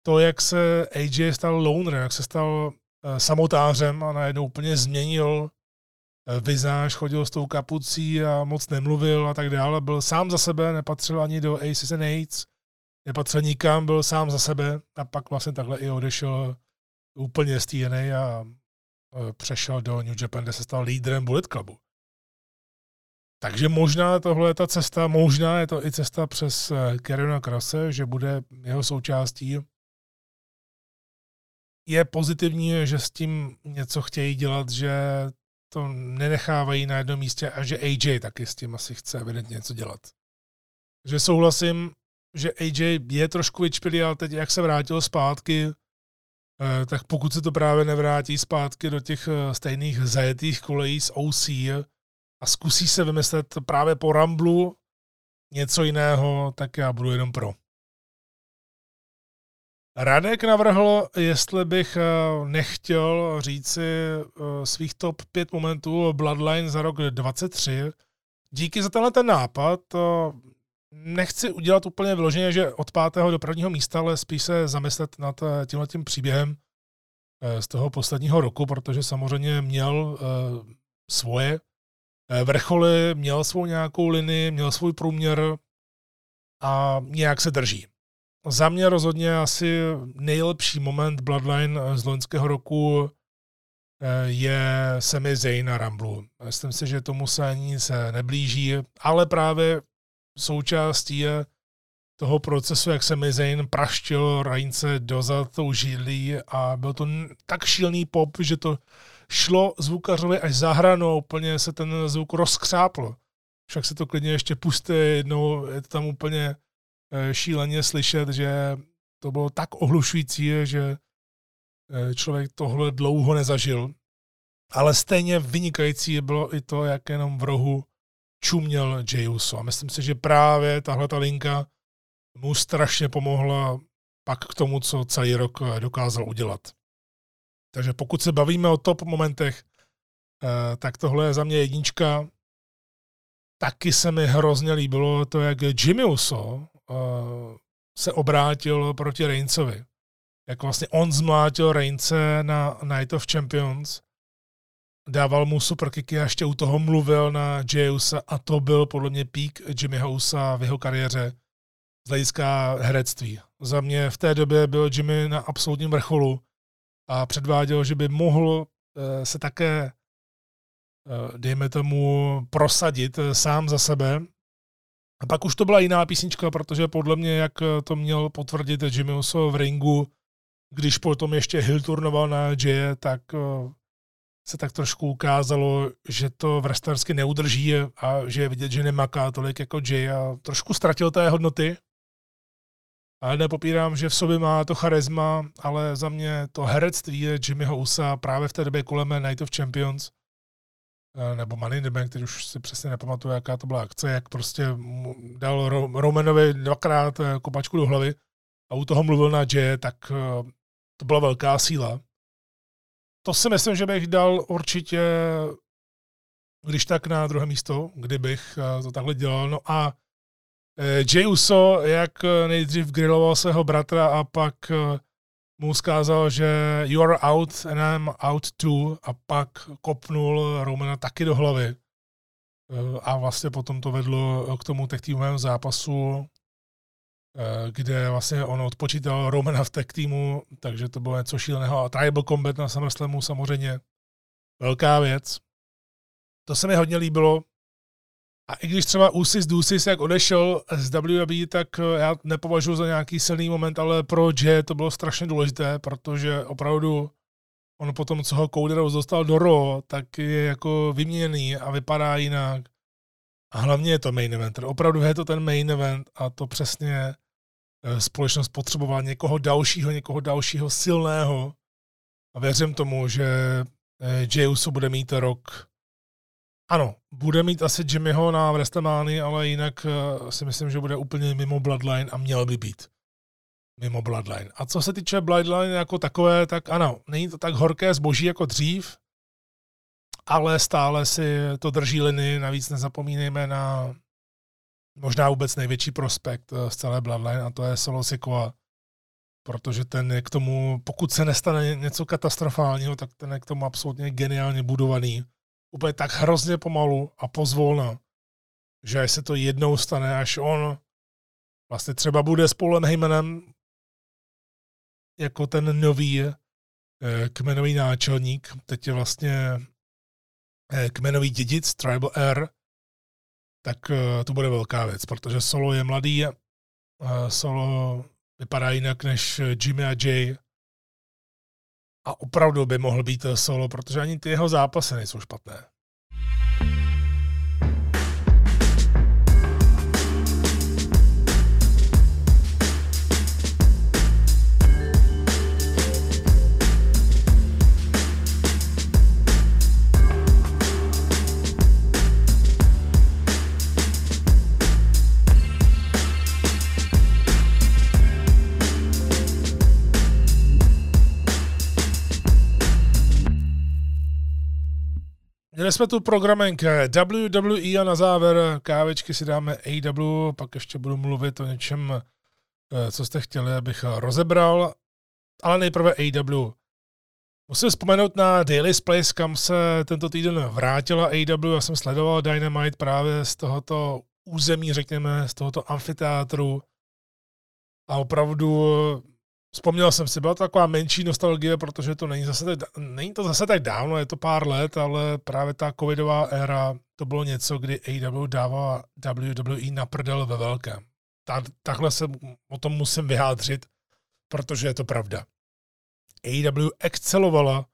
to, jak se AJ stal lonerem, jak se stal samotářem a najednou úplně změnil vizáž, chodil s tou kapucí a moc nemluvil a tak dále, byl sám za sebe, nepatřil ani do Aces and Eights, nepatřil nikam, byl sám za sebe a pak vlastně takhle i odešel úplně z TNA a přešel do New Japan, kde se stal lídrem Bullet Clubu. Takže možná tohle je ta cesta, možná je to i cesta přes Karriona Krosse, že bude jeho součástí. Je pozitivní, že s tím něco chtějí dělat, že to nenechávají na jednom místě a že AJ taky s tím asi chce evidentně něco dělat. Že souhlasím, že AJ je trošku vyčpilý, ale teď jak se vrátil zpátky, tak pokud se to právě nevrátí zpátky do těch stejných zajetých kolejí z OC a zkusí se vymyslet právě po Ramblu něco jiného, tak já budu jenom pro. Radek navrhl, jestli bych nechtěl říci svých top 5 momentů Bloodline za rok 23. Díky za tenhle ten nápad. Nechci udělat úplně vyloženě, že od 5. do 1. místa, ale spíš se zamyslet nad tímhletím příběhem z toho posledního roku, protože samozřejmě měl svoje vrcholy, měl svou nějakou linii, měl svůj průměr a nějak se drží. Za mě rozhodně asi nejlepší moment Bloodline z loňského roku je Sami Zayn na Ramblu. Myslím si, že tomu se nic neblíží, ale právě součástí je toho procesu, jak Sami Zayn praštil Reigndse dozad tou židlí a byl to tak šílený pop, že to šlo zvukařovi až za hranu a úplně se ten zvuk rozkřápl. Však se to klidně ještě pusté jednou, je to tam úplně šíleně slyšet, že to bylo tak ohlušující, že člověk tohle dlouho nezažil. Ale stejně vynikající bylo i to, jak jenom v rohu čuměl Jey Uso. A myslím si, že právě tahle ta linka mu strašně pomohla pak k tomu, co celý rok dokázal udělat. Takže pokud se bavíme o top momentech, tak tohle je za mě jednička. Taky se mi hrozně líbilo to, jak Jimmy Uso se obrátil proti Reignsovi. Jak vlastně on zmlátil Reignse na Night of Champions, dával mu superkiky a ještě u toho mluvil na Jey Usa a to byl podle mě pík Jimmyho Usa v jeho kariéře z hlediska herectví. Za mě v té době byl Jimmy na absolutním vrcholu a předváděl, že by mohl se také, dejme tomu, prosadit sám za sebe. A pak už to byla jiná písnička, protože podle mě, jak to měl potvrdit Jimmy Uso v ringu, když potom ještě heel turnoval na Jeye, tak se tak trošku ukázalo, že to wrestlersky neudrží a že je vidět, že nemaká tolik jako Jey a trošku ztratil té hodnoty. Ale nepopírám, že v sobě má to charisma, ale za mě to herectví je Jimmyho Usa právě v té době kolem Night of Champions nebo Money in the Bank, teď už si přesně nepamatuju, jaká to byla akce, jak prostě dal Romanovi dvakrát kopačku do hlavy a u toho mluvil na Jeye, tak to byla velká síla. To si myslím, že bych dal určitě, když tak na druhé místo, kdybych to takhle dělal. No a Jey Uso, jak nejdřív griloval svého bratra a pak mu ukázal, že you are out and I'm out too, a pak kopnul Romana taky do hlavy. A vlastně potom to vedlo k tomu tag týmovému zápasu, kde vlastně on odpočítal Romana v tag týmu, takže to bylo něco šíleného. A Tribal Combat na SummerSlamu samozřejmě velká věc. To se mi hodně líbilo. A i když třeba Usis Dusis, jak odešel z WWE, tak já nepovažuji za nějaký silný moment, ale pro Jay to bylo strašně důležité, protože opravdu on potom, co ho Cody Rhodes dostal do Raw, tak je jako vyměněný a vypadá jinak. A hlavně je to main event. Opravdu je to ten main event a to přesně společnost potřebovala někoho dalšího silného. A věřím tomu, že Jay Uso bude mít rok. Ano, bude mít asi Jimmyho na WrestleMania, ale jinak si myslím, že bude úplně mimo Bloodline a měl by být mimo Bloodline. A co se týče Bloodline jako takové, tak ano, není to tak horké zboží jako dřív, ale stále si to drží linii, navíc nezapomínejme na možná vůbec největší prospekt z celé Bloodline a to je Solo Sikoa, protože ten je k tomu, pokud se nestane něco katastrofálního, tak ten je k tomu absolutně geniálně budovaný. Úplně tak hrozně pomalu a pozvolna, že až se to jednou stane, až on vlastně třeba bude s Paulem Heymanem jako ten nový kmenový náčelník, teď je vlastně kmenový dědic, Tribal Heir, tak to bude velká věc, protože Solo je mladý, Solo vypadá jinak než Jimmy a Jay, a opravdu by mohl být Solo, protože ani ty jeho zápasy nejsou špatné. Měli jsme tu programenka WWE a na závěr kávečky si dáme AEW, pak ještě budu mluvit o něčem, co jste chtěli, abych rozebral, ale nejprve AEW. Musím vzpomenout na Daily Place, kam se tento týden vrátila AEW, já jsem sledoval Dynamite právě z tohoto území, řekněme, z tohoto amfiteátru a opravdu vzpomněl jsem si, byla to taková menší nostalgie, protože to není to zase tak dávno, je to pár let, ale právě ta covidová éra, to bylo něco, kdy AEW dává WWE na prdel ve velkém. Takhle se o tom musím vyjádřit, protože je to pravda. AEW excelovala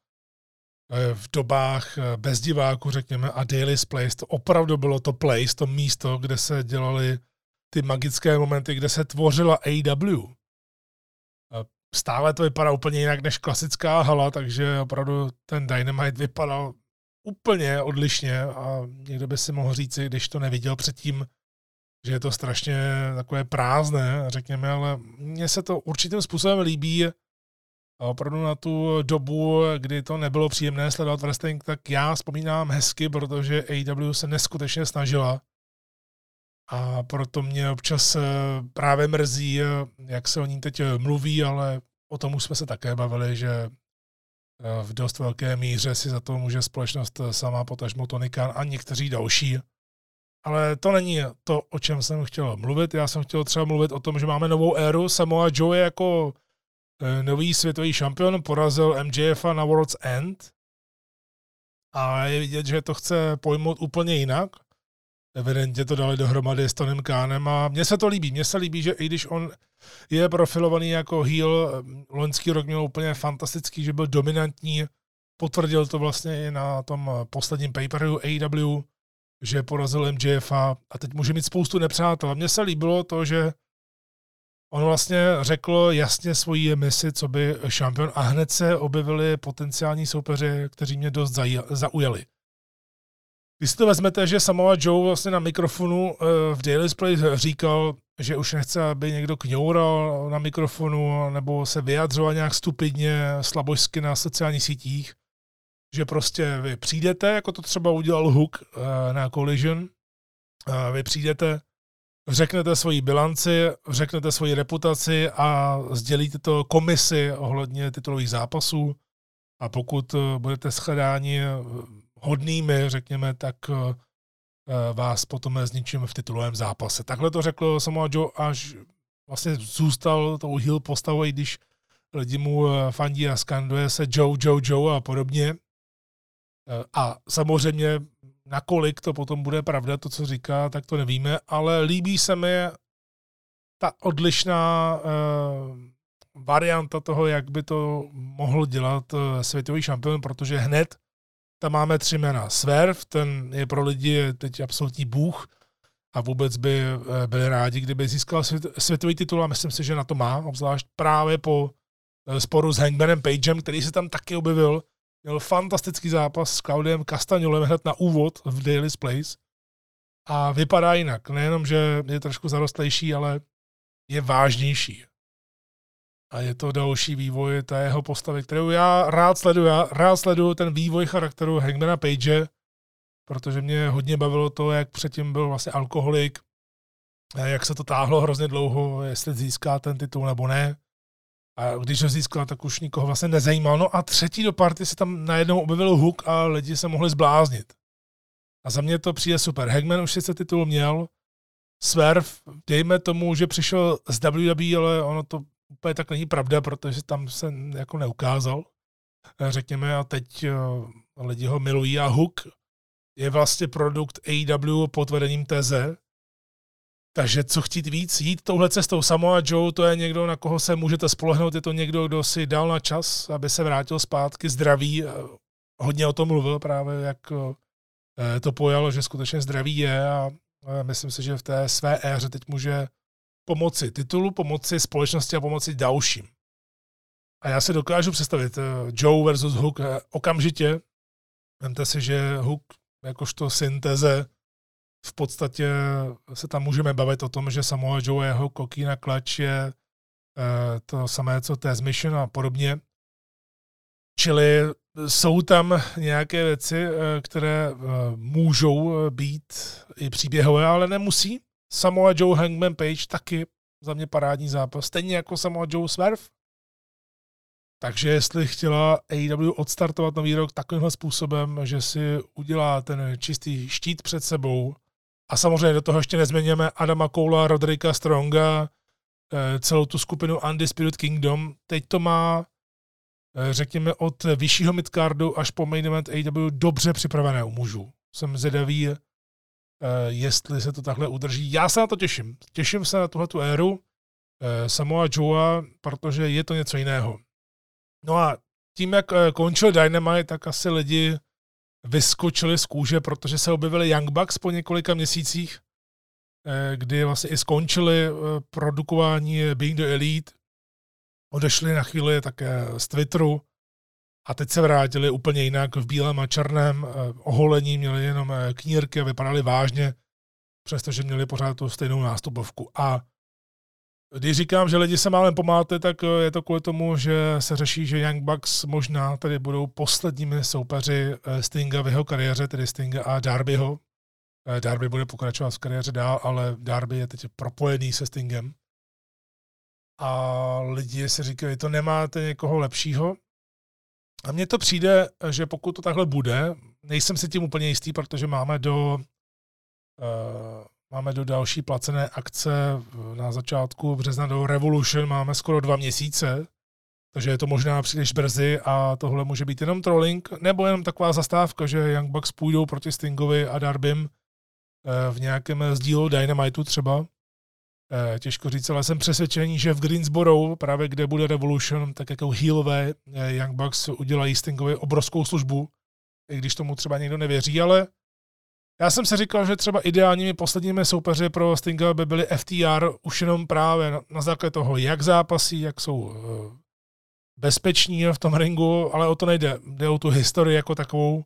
v dobách bez diváků, řekněme, a Daily's Place, to opravdu bylo to place, to místo, kde se dělaly ty magické momenty, kde se tvořila AEW. Stále to vypadá úplně jinak než klasická hala, takže opravdu ten Dynamite vypadal úplně odlišně a někdo by si mohl říct, když to neviděl předtím, že je to strašně takové prázdné, řekněme, ale mně se to určitým způsobem líbí a opravdu na tu dobu, kdy to nebylo příjemné sledovat wrestling, tak já vzpomínám hezky, protože AEW se neskutečně snažila. A proto mě občas právě mrzí, jak se o ní teď mluví, ale o tom už jsme se také bavili, že v dost velké míře si za to může společnost sama, potažmo Tony Khan a někteří další. Ale to není to, o čem jsem chtěl mluvit. Já jsem chtěl třeba mluvit o tom, že máme novou éru. Samoa Joe je jako nový světový šampion, porazil MJFa na World's End. A je vidět, že to chce pojmout úplně jinak. Evidentně to dali dohromady s Tonym Khanem a mně se to líbí. Mně se líbí, že i když on je profilovaný jako heel, loňský rok měl úplně fantastický, že byl dominantní, potvrdil to vlastně i na tom posledním pay-per-view AEW, že porazil MJF a teď může mít spoustu nepřátel. A mně se líbilo to, že on vlastně řekl jasně svoji misi, co by šampion a hned se objevili potenciální soupeři, kteří mě dost zaujali. Když si to vezmete, že Samoa Joe vlastně na mikrofonu v Daily's Place říkal, že už nechce, aby někdo kňoural na mikrofonu nebo se vyjadřoval nějak stupidně, slabožsky na sociálních sítích, že prostě vy přijdete, jako to třeba udělal Hook na Collision, vy přijdete řeknete svoji bilanci, řeknete svoji reputaci a sdělíte to komisi ohledně titulových zápasů. A pokud budete shledáni hodnými, řekněme, tak vás potom zničíme v titulovém zápase. Takhle to řekl Samoa Joe, až vlastně zůstal tou heel postavou, i když lidi mu fandí a skanduje se Joe, Joe, Joe a podobně. A samozřejmě, nakolik to potom bude pravda, to, co říká, tak to nevíme, ale líbí se mi ta odlišná varianta toho, jak by to mohl dělat světový šampion, protože hned tam máme 3 jména. Swerve, ten je pro lidi teď absolutní bůh a vůbec by byli rádi, kdyby získal světový titul a myslím si, že na to má, obzvlášť právě po sporu s Hangmanem Pagem, který se tam taky objevil. Měl fantastický zápas s Claudiem Castagnolem hned na úvod v Daily Place a vypadá jinak. Nejenom, že je trošku zarostlejší, ale je vážnější. A je to další vývoj té jeho postavy, kterou já rád sleduju. Já rád sleduju ten vývoj charakteru Hangmana Page, protože mě hodně bavilo to, jak předtím byl vlastně alkoholik, jak se to táhlo hrozně dlouho, jestli získá ten titul nebo ne. A když ho získal, tak už nikoho vlastně nezajímal. No a třetí do party se tam najednou objevil Hook a lidi se mohli zbláznit. A za mě to přijde super. Hangman už sice titul měl, Swerve, dejme tomu, že přišel z WWE, ale ono to úplně tak není pravda, protože tam se jako neukázal, řekněme, a teď lidi ho milují a Hook je vlastně produkt AEW pod vedením TZ. Takže co chtít víc, jít touhle cestou. Samoa Joe, to je někdo, na koho se můžete spolehnout, je to někdo, kdo si dal na čas, aby se vrátil zpátky zdravý. Hodně o tom mluvil právě, jak to pojalo, že skutečně zdravý je a myslím si, že v té své éře teď může pomoci titulu, pomoci společnosti a pomoci dalším. A já se dokážu představit Joe versus Hook okamžitě. Vemte si, že Hook jakožto syntéze v podstatě se tam můžeme bavit o tom, že Samoa Joe a jeho kokí na klač je to samé, co Taz Mission a podobně. Čili jsou tam nějaké věci, které můžou být i příběhové, ale nemusí. Samoa Joe Hangman Page taky za mě parádní zápas, stejně jako Samoa Joe Swerve. Takže jestli chtěla AEW odstartovat nový rok takovýmhle způsobem, že si udělá ten čistý štít před sebou a samozřejmě do toho ještě nezměníme Adama Cola, Rodrika Stronga, celou tu skupinu Undisputed Kingdom. Teď to má, řekněme, od vyššího midcardu až po main event AEW dobře připravené u mužů. Jsem zvědavý, jestli se to takhle udrží. Já se na to těším. Těším se na tuhletu éru Samoa Joea, protože je to něco jiného. No a tím, jak končil Dynamite, tak asi lidi vyskočili z kůže, protože se objevili Young Bucks po několika měsících, kdy vlastně i skončili produkování Being the Elite, odešli na chvíli také z Twitteru a teď se vrátili úplně jinak v bílém a černém oholení, měli jenom knírky a vypadali vážně, přestože měli pořád tu stejnou nástupovku. A když říkám, že lidi se málem pomáte, tak je to kvůli tomu, že se řeší, že Young Bucks možná tady budou posledními soupeři Stinga v jeho kariéře, tedy Stinga a Darbyho. Darby bude pokračovat v kariéře dál, ale Darby je teď propojený se Stingem. A lidi si říkají, to nemáte někoho lepšího. A mně to přijde, že pokud to takhle bude, nejsem si tím úplně jistý, protože máme do další placené akce na začátku března do Revolution, máme skoro 2 měsíce, takže je to možná příliš brzy a tohle může být jenom trolling, nebo jenom taková zastávka, že Young Bucks půjdou proti Stingovi a Darbym v nějakém sdílu Dynamitu třeba. Těžko říct, ale jsem přesvědčený, že v Greensboro, právě kde bude Revolution, tak jako heelové Young Bucks udělají Stingovi obrovskou službu, i když tomu třeba někdo nevěří, ale já jsem si říkal, že třeba ideálními posledními soupeři pro Stinga by byly FTR už jenom právě na základě toho, jak zápasí, jak jsou bezpeční v tom ringu, ale o to nejde. Jde o tu historii jako takovou,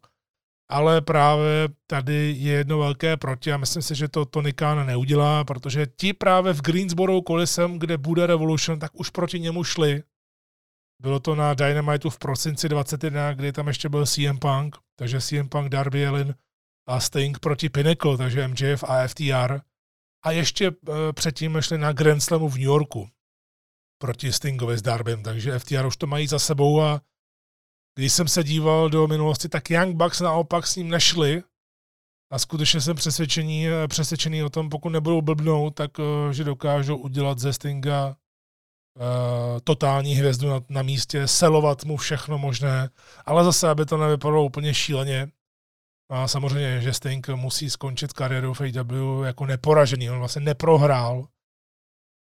ale právě tady je jedno velké proti a myslím si, že to Tony Khan neudělá, protože ti právě v Greensboro kolisem, kde bude Revolution, tak už proti němu šli. Bylo to na Dynamitu v prosinci 2021, kdy tam ještě byl CM Punk, takže CM Punk, Darby Allin a Sting proti Pinnacle, takže MJF a FTR. a ještě předtím šli na Grand Slamu v New Yorku proti Stingovi s Darbym, takže FTR už to mají za sebou a když jsem se díval do minulosti, tak Young Bucks naopak s ním nešli a skutečně jsem přesvědčený o tom, pokud nebudou blbnout, tak že dokážou udělat ze Stinga totální hvězdu na místě, selovat mu všechno možné, ale zase, aby to nevypadalo úplně šíleně. A samozřejmě, že Sting musí skončit kariéru v AEW jako neporažený. On vlastně neprohrál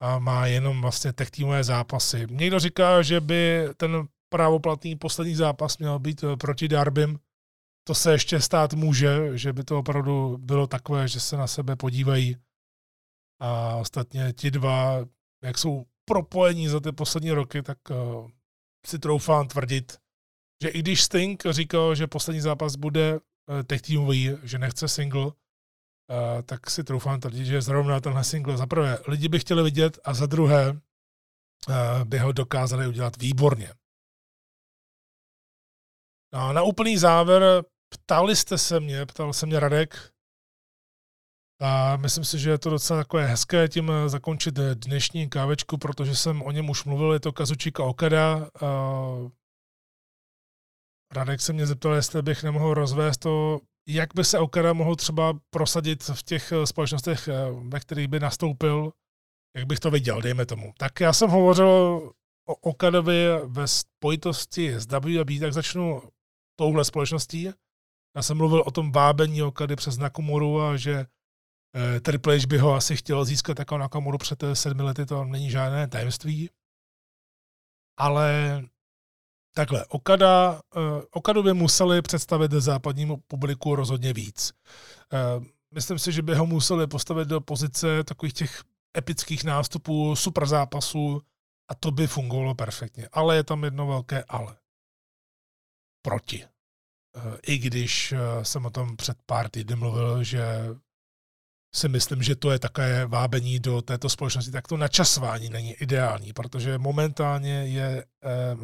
a má jenom vlastně tech týmové zápasy. Někdo říká, že by ten právoplatný poslední zápas měl být proti Darbym. To se ještě stát může, že by to opravdu bylo takové, že se na sebe podívají. A ostatně ti dva, jak jsou propojení za ty poslední roky, tak si troufám tvrdit, že i když Sting říkal, že poslední zápas bude tech týmový, že nechce single, tak si troufám tvrdit, že zrovna tenhle single za prvé lidi by chtěli vidět a za druhé by ho dokázali udělat výborně. A na úplný závěr ptal se mě Radek a myslím si, že je to docela takové hezké tím zakončit dnešní kávečku, protože jsem o něm už mluvil, je to Kazuchika Okada. Radek se mě zeptal, jestli bych nemohl rozvést to, jak by se Okada mohl třeba prosadit v těch společnostech, ve kterých by nastoupil, jak bych to viděl, dejme tomu. Tak já jsem hovořil o Okadovi ve spojitosti s WWE, tak začnu touhle společností. Já jsem mluvil o tom vábení Okady přes Nakamuru a že Triple H by ho asi chtěl získat takovou Nakamuru před 7 lety, to není žádné tajemství. Ale takhle, Okadu by museli představit západnímu publiku rozhodně víc. Myslím si, že by ho museli postavit do pozice takových těch epických nástupů, super zápasů a to by fungovalo perfektně. Ale je tam jedno velké ale. Proti. I když jsem o tom před pár týdny mluvil, že si myslím, že to je takové vábení do této společnosti, tak to načasování není ideální, protože momentálně je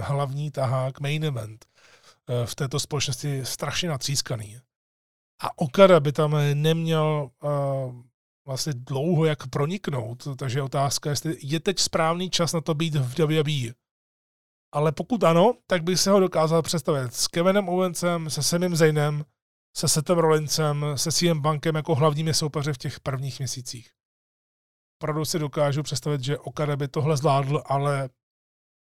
hlavní tahák main event v této společnosti strašně natřískaný. A Okada by tam neměl vlastně dlouho jak proniknout, takže otázka, jestli je teď správný čas na to být v WWE. Ale pokud ano, tak bych se ho dokázal představit s Kevinem Owensem, se Samim Zaynem, se Sethem Rollinsem, se CM Bankem jako hlavními soupeři v těch prvních měsících. Opravdu si dokážu představit, že Okada by tohle zvládl, ale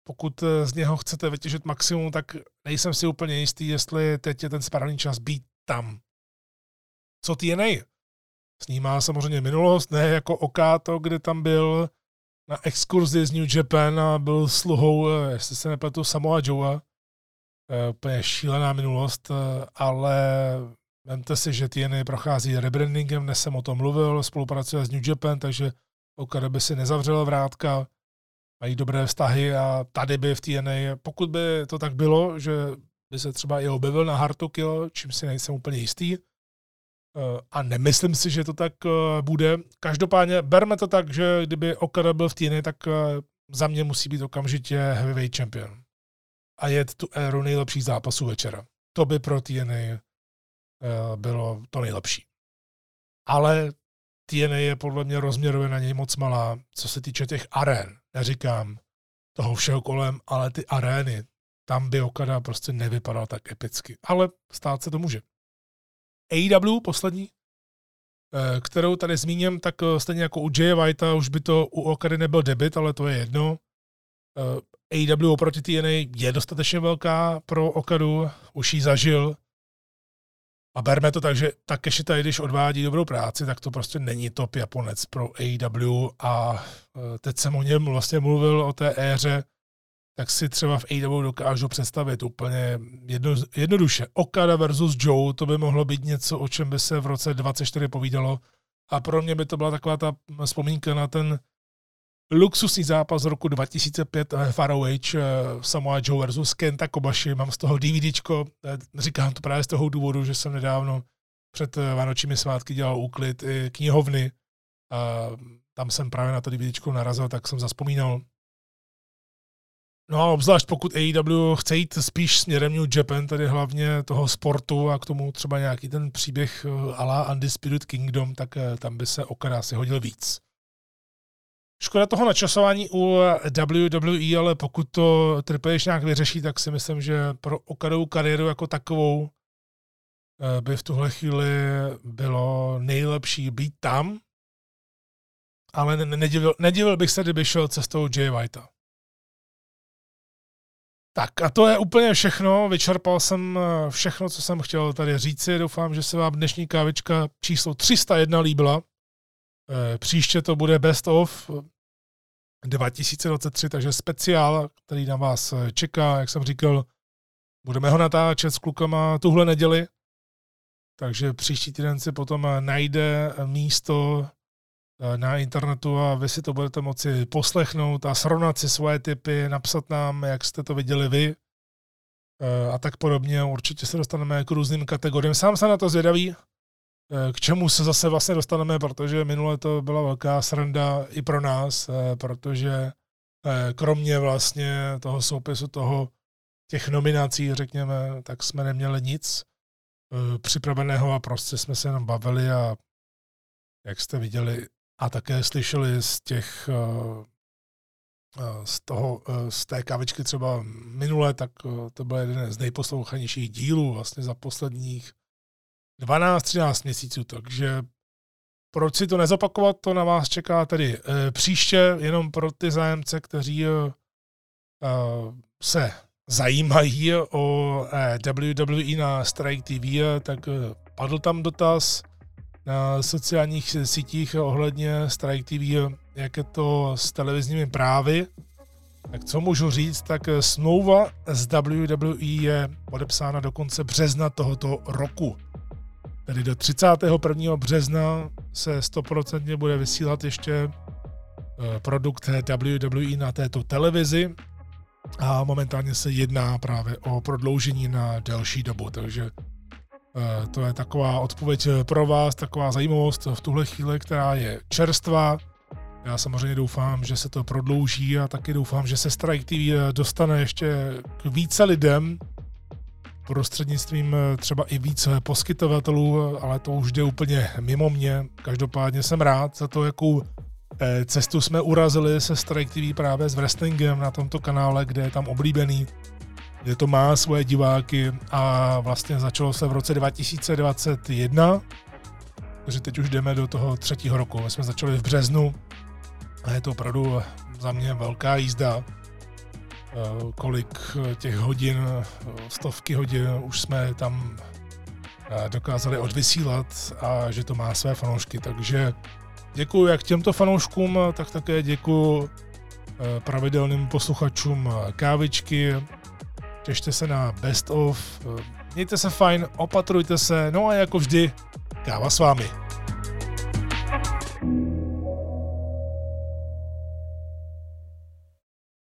pokud z něho chcete vytěžit maximum, tak nejsem si úplně jistý, jestli teď je ten správný čas být tam. Co TNA? Snímá samozřejmě minulost, ne jako Okato, kde tam byl na exkurzi z New Japan a byl sluhou, jestli se nepletu, Samoa Joea. Úplně šílená minulost, ale vemte si, že TNA prochází rebrandingem, dnes jsem o tom mluvil, spolupracuje s New Japan, takže Okada by si nezavřela vrátka, mají dobré vztahy a tady by v TNA, pokud by to tak bylo, že by se třeba i objevil na Hard to Kill, čím si nejsem úplně jistý, a nemyslím si, že to tak bude. Každopádně berme to tak, že kdyby Okada byl v TNA, tak za mě musí být okamžitě heavyweight champion a jet tu éru nejlepších zápasů večera. To by pro TNA bylo to nejlepší. Ale TNA je podle mě rozměrově na něj moc malá, co se týče těch arén. Neříkám toho všeho kolem, ale ty arény, tam by Okada prostě nevypadal tak epicky. Ale stát se to může. AEW, poslední, kterou tady zmíním, tak stejně jako u Jay Whitea, už by to u Okady nebyl debut, ale to je jedno. AEW oproti TNA je dostatečně velká pro Okadu, už ji zažil a berme to tak, že Takeshi, když odvádí dobrou práci, tak to prostě není top Japonec pro AEW a teď jsem o něm vlastně mluvil o té éře, tak si třeba v AEW dokážu představit úplně jednoduše. Okada versus Joe, to by mohlo být něco, o čem by se v roce 24 povídalo a pro mě by to byla taková ta vzpomínka na ten luxusní zápas z roku 2005 FROH Samoa Joe vs. Kenta Kobashi. Mám z toho DVDčko, říkám to právě z toho důvodu, že jsem nedávno před vánočními svátky dělal úklid i knihovny. A tam jsem právě na to DVDčko narazil, tak jsem zazpomínal. No a obzvlášť pokud AEW chce jít spíš směrem New Japan, tedy hlavně toho sportu a k tomu třeba nějaký ten příběh à la Undisputed Kingdom, tak tam by se Okada asi hodil víc. Škoda toho načasování u WWE, ale pokud to Triple H nějak vyřeší, tak si myslím, že pro Okadovou kariéru jako takovou by v tuhle chvíli bylo nejlepší být tam, ale nedivil bych se, kdyby šel cestou Jay Whitea. Tak a to je úplně všechno. Vyčerpal jsem všechno, co jsem chtěl tady říci. Doufám, že se vám dnešní kávička číslo 301 líbila. Příště to bude Best of 2023, takže speciál, který na vás čeká. Jak jsem říkal, budeme ho natáčet s klukama tuhle neděli. Takže příští týden si potom najde místo na internetu a vy si to budete moci poslechnout a srovnat si svoje tipy, napsat nám, jak jste to viděli vy a tak podobně. Určitě se dostaneme k různým kategoriím. Sám jsem na to zvědavý, k čemu se zase vlastně dostaneme, protože minule to byla velká sranda i pro nás, protože kromě vlastně toho soupisu, toho těch nominací, řekněme, tak jsme neměli nic připraveného a prostě jsme se jenom bavili a jak jste viděli a také slyšeli z té kavičky třeba minule, tak to byl jeden z nejposlouchanějších dílů vlastně za posledních 12-13 měsíců, takže proč si to nezopakovat, to na vás čeká tedy příště, jenom pro ty zájemce, kteří se zajímají o WWE na Strike TV, tak padl tam dotaz na sociálních sítích ohledně Strike TV, jak je to s televizními právy. Tak co můžu říct, tak smlouva s WWE je podepsána do konce března tohoto roku. Tedy do 31. března se 100% bude vysílat ještě produkt WWE na této televizi a momentálně se jedná právě o prodloužení na delší dobu, takže to je taková odpověď pro vás, taková zajímavost v tuhle chvíli, která je čerstvá. Já samozřejmě doufám, že se to prodlouží a taky doufám, že se Strike TV dostane ještě k více lidem prostřednictvím třeba i více poskytovatelů, ale to už jde úplně mimo mě. Každopádně jsem rád za to, jakou cestu jsme urazili se Strike TV právě s wrestlingem na tomto kanále, kde je tam oblíbený, kde to má svoje diváky a vlastně začalo se v roce 2021, takže teď už jdeme do toho 3. roku. My jsme začali v březnu a je to opravdu za mě velká jízda, kolik těch hodin, stovky hodin už jsme tam dokázali odvysílat a že to má své fanoušky, takže děkuju jak těmto fanouškům, tak také děkuju pravidelným posluchačům kávičky. Těšte se na Best of, mějte se fajn, opatrujte se, no a jako vždy, káva s vámi.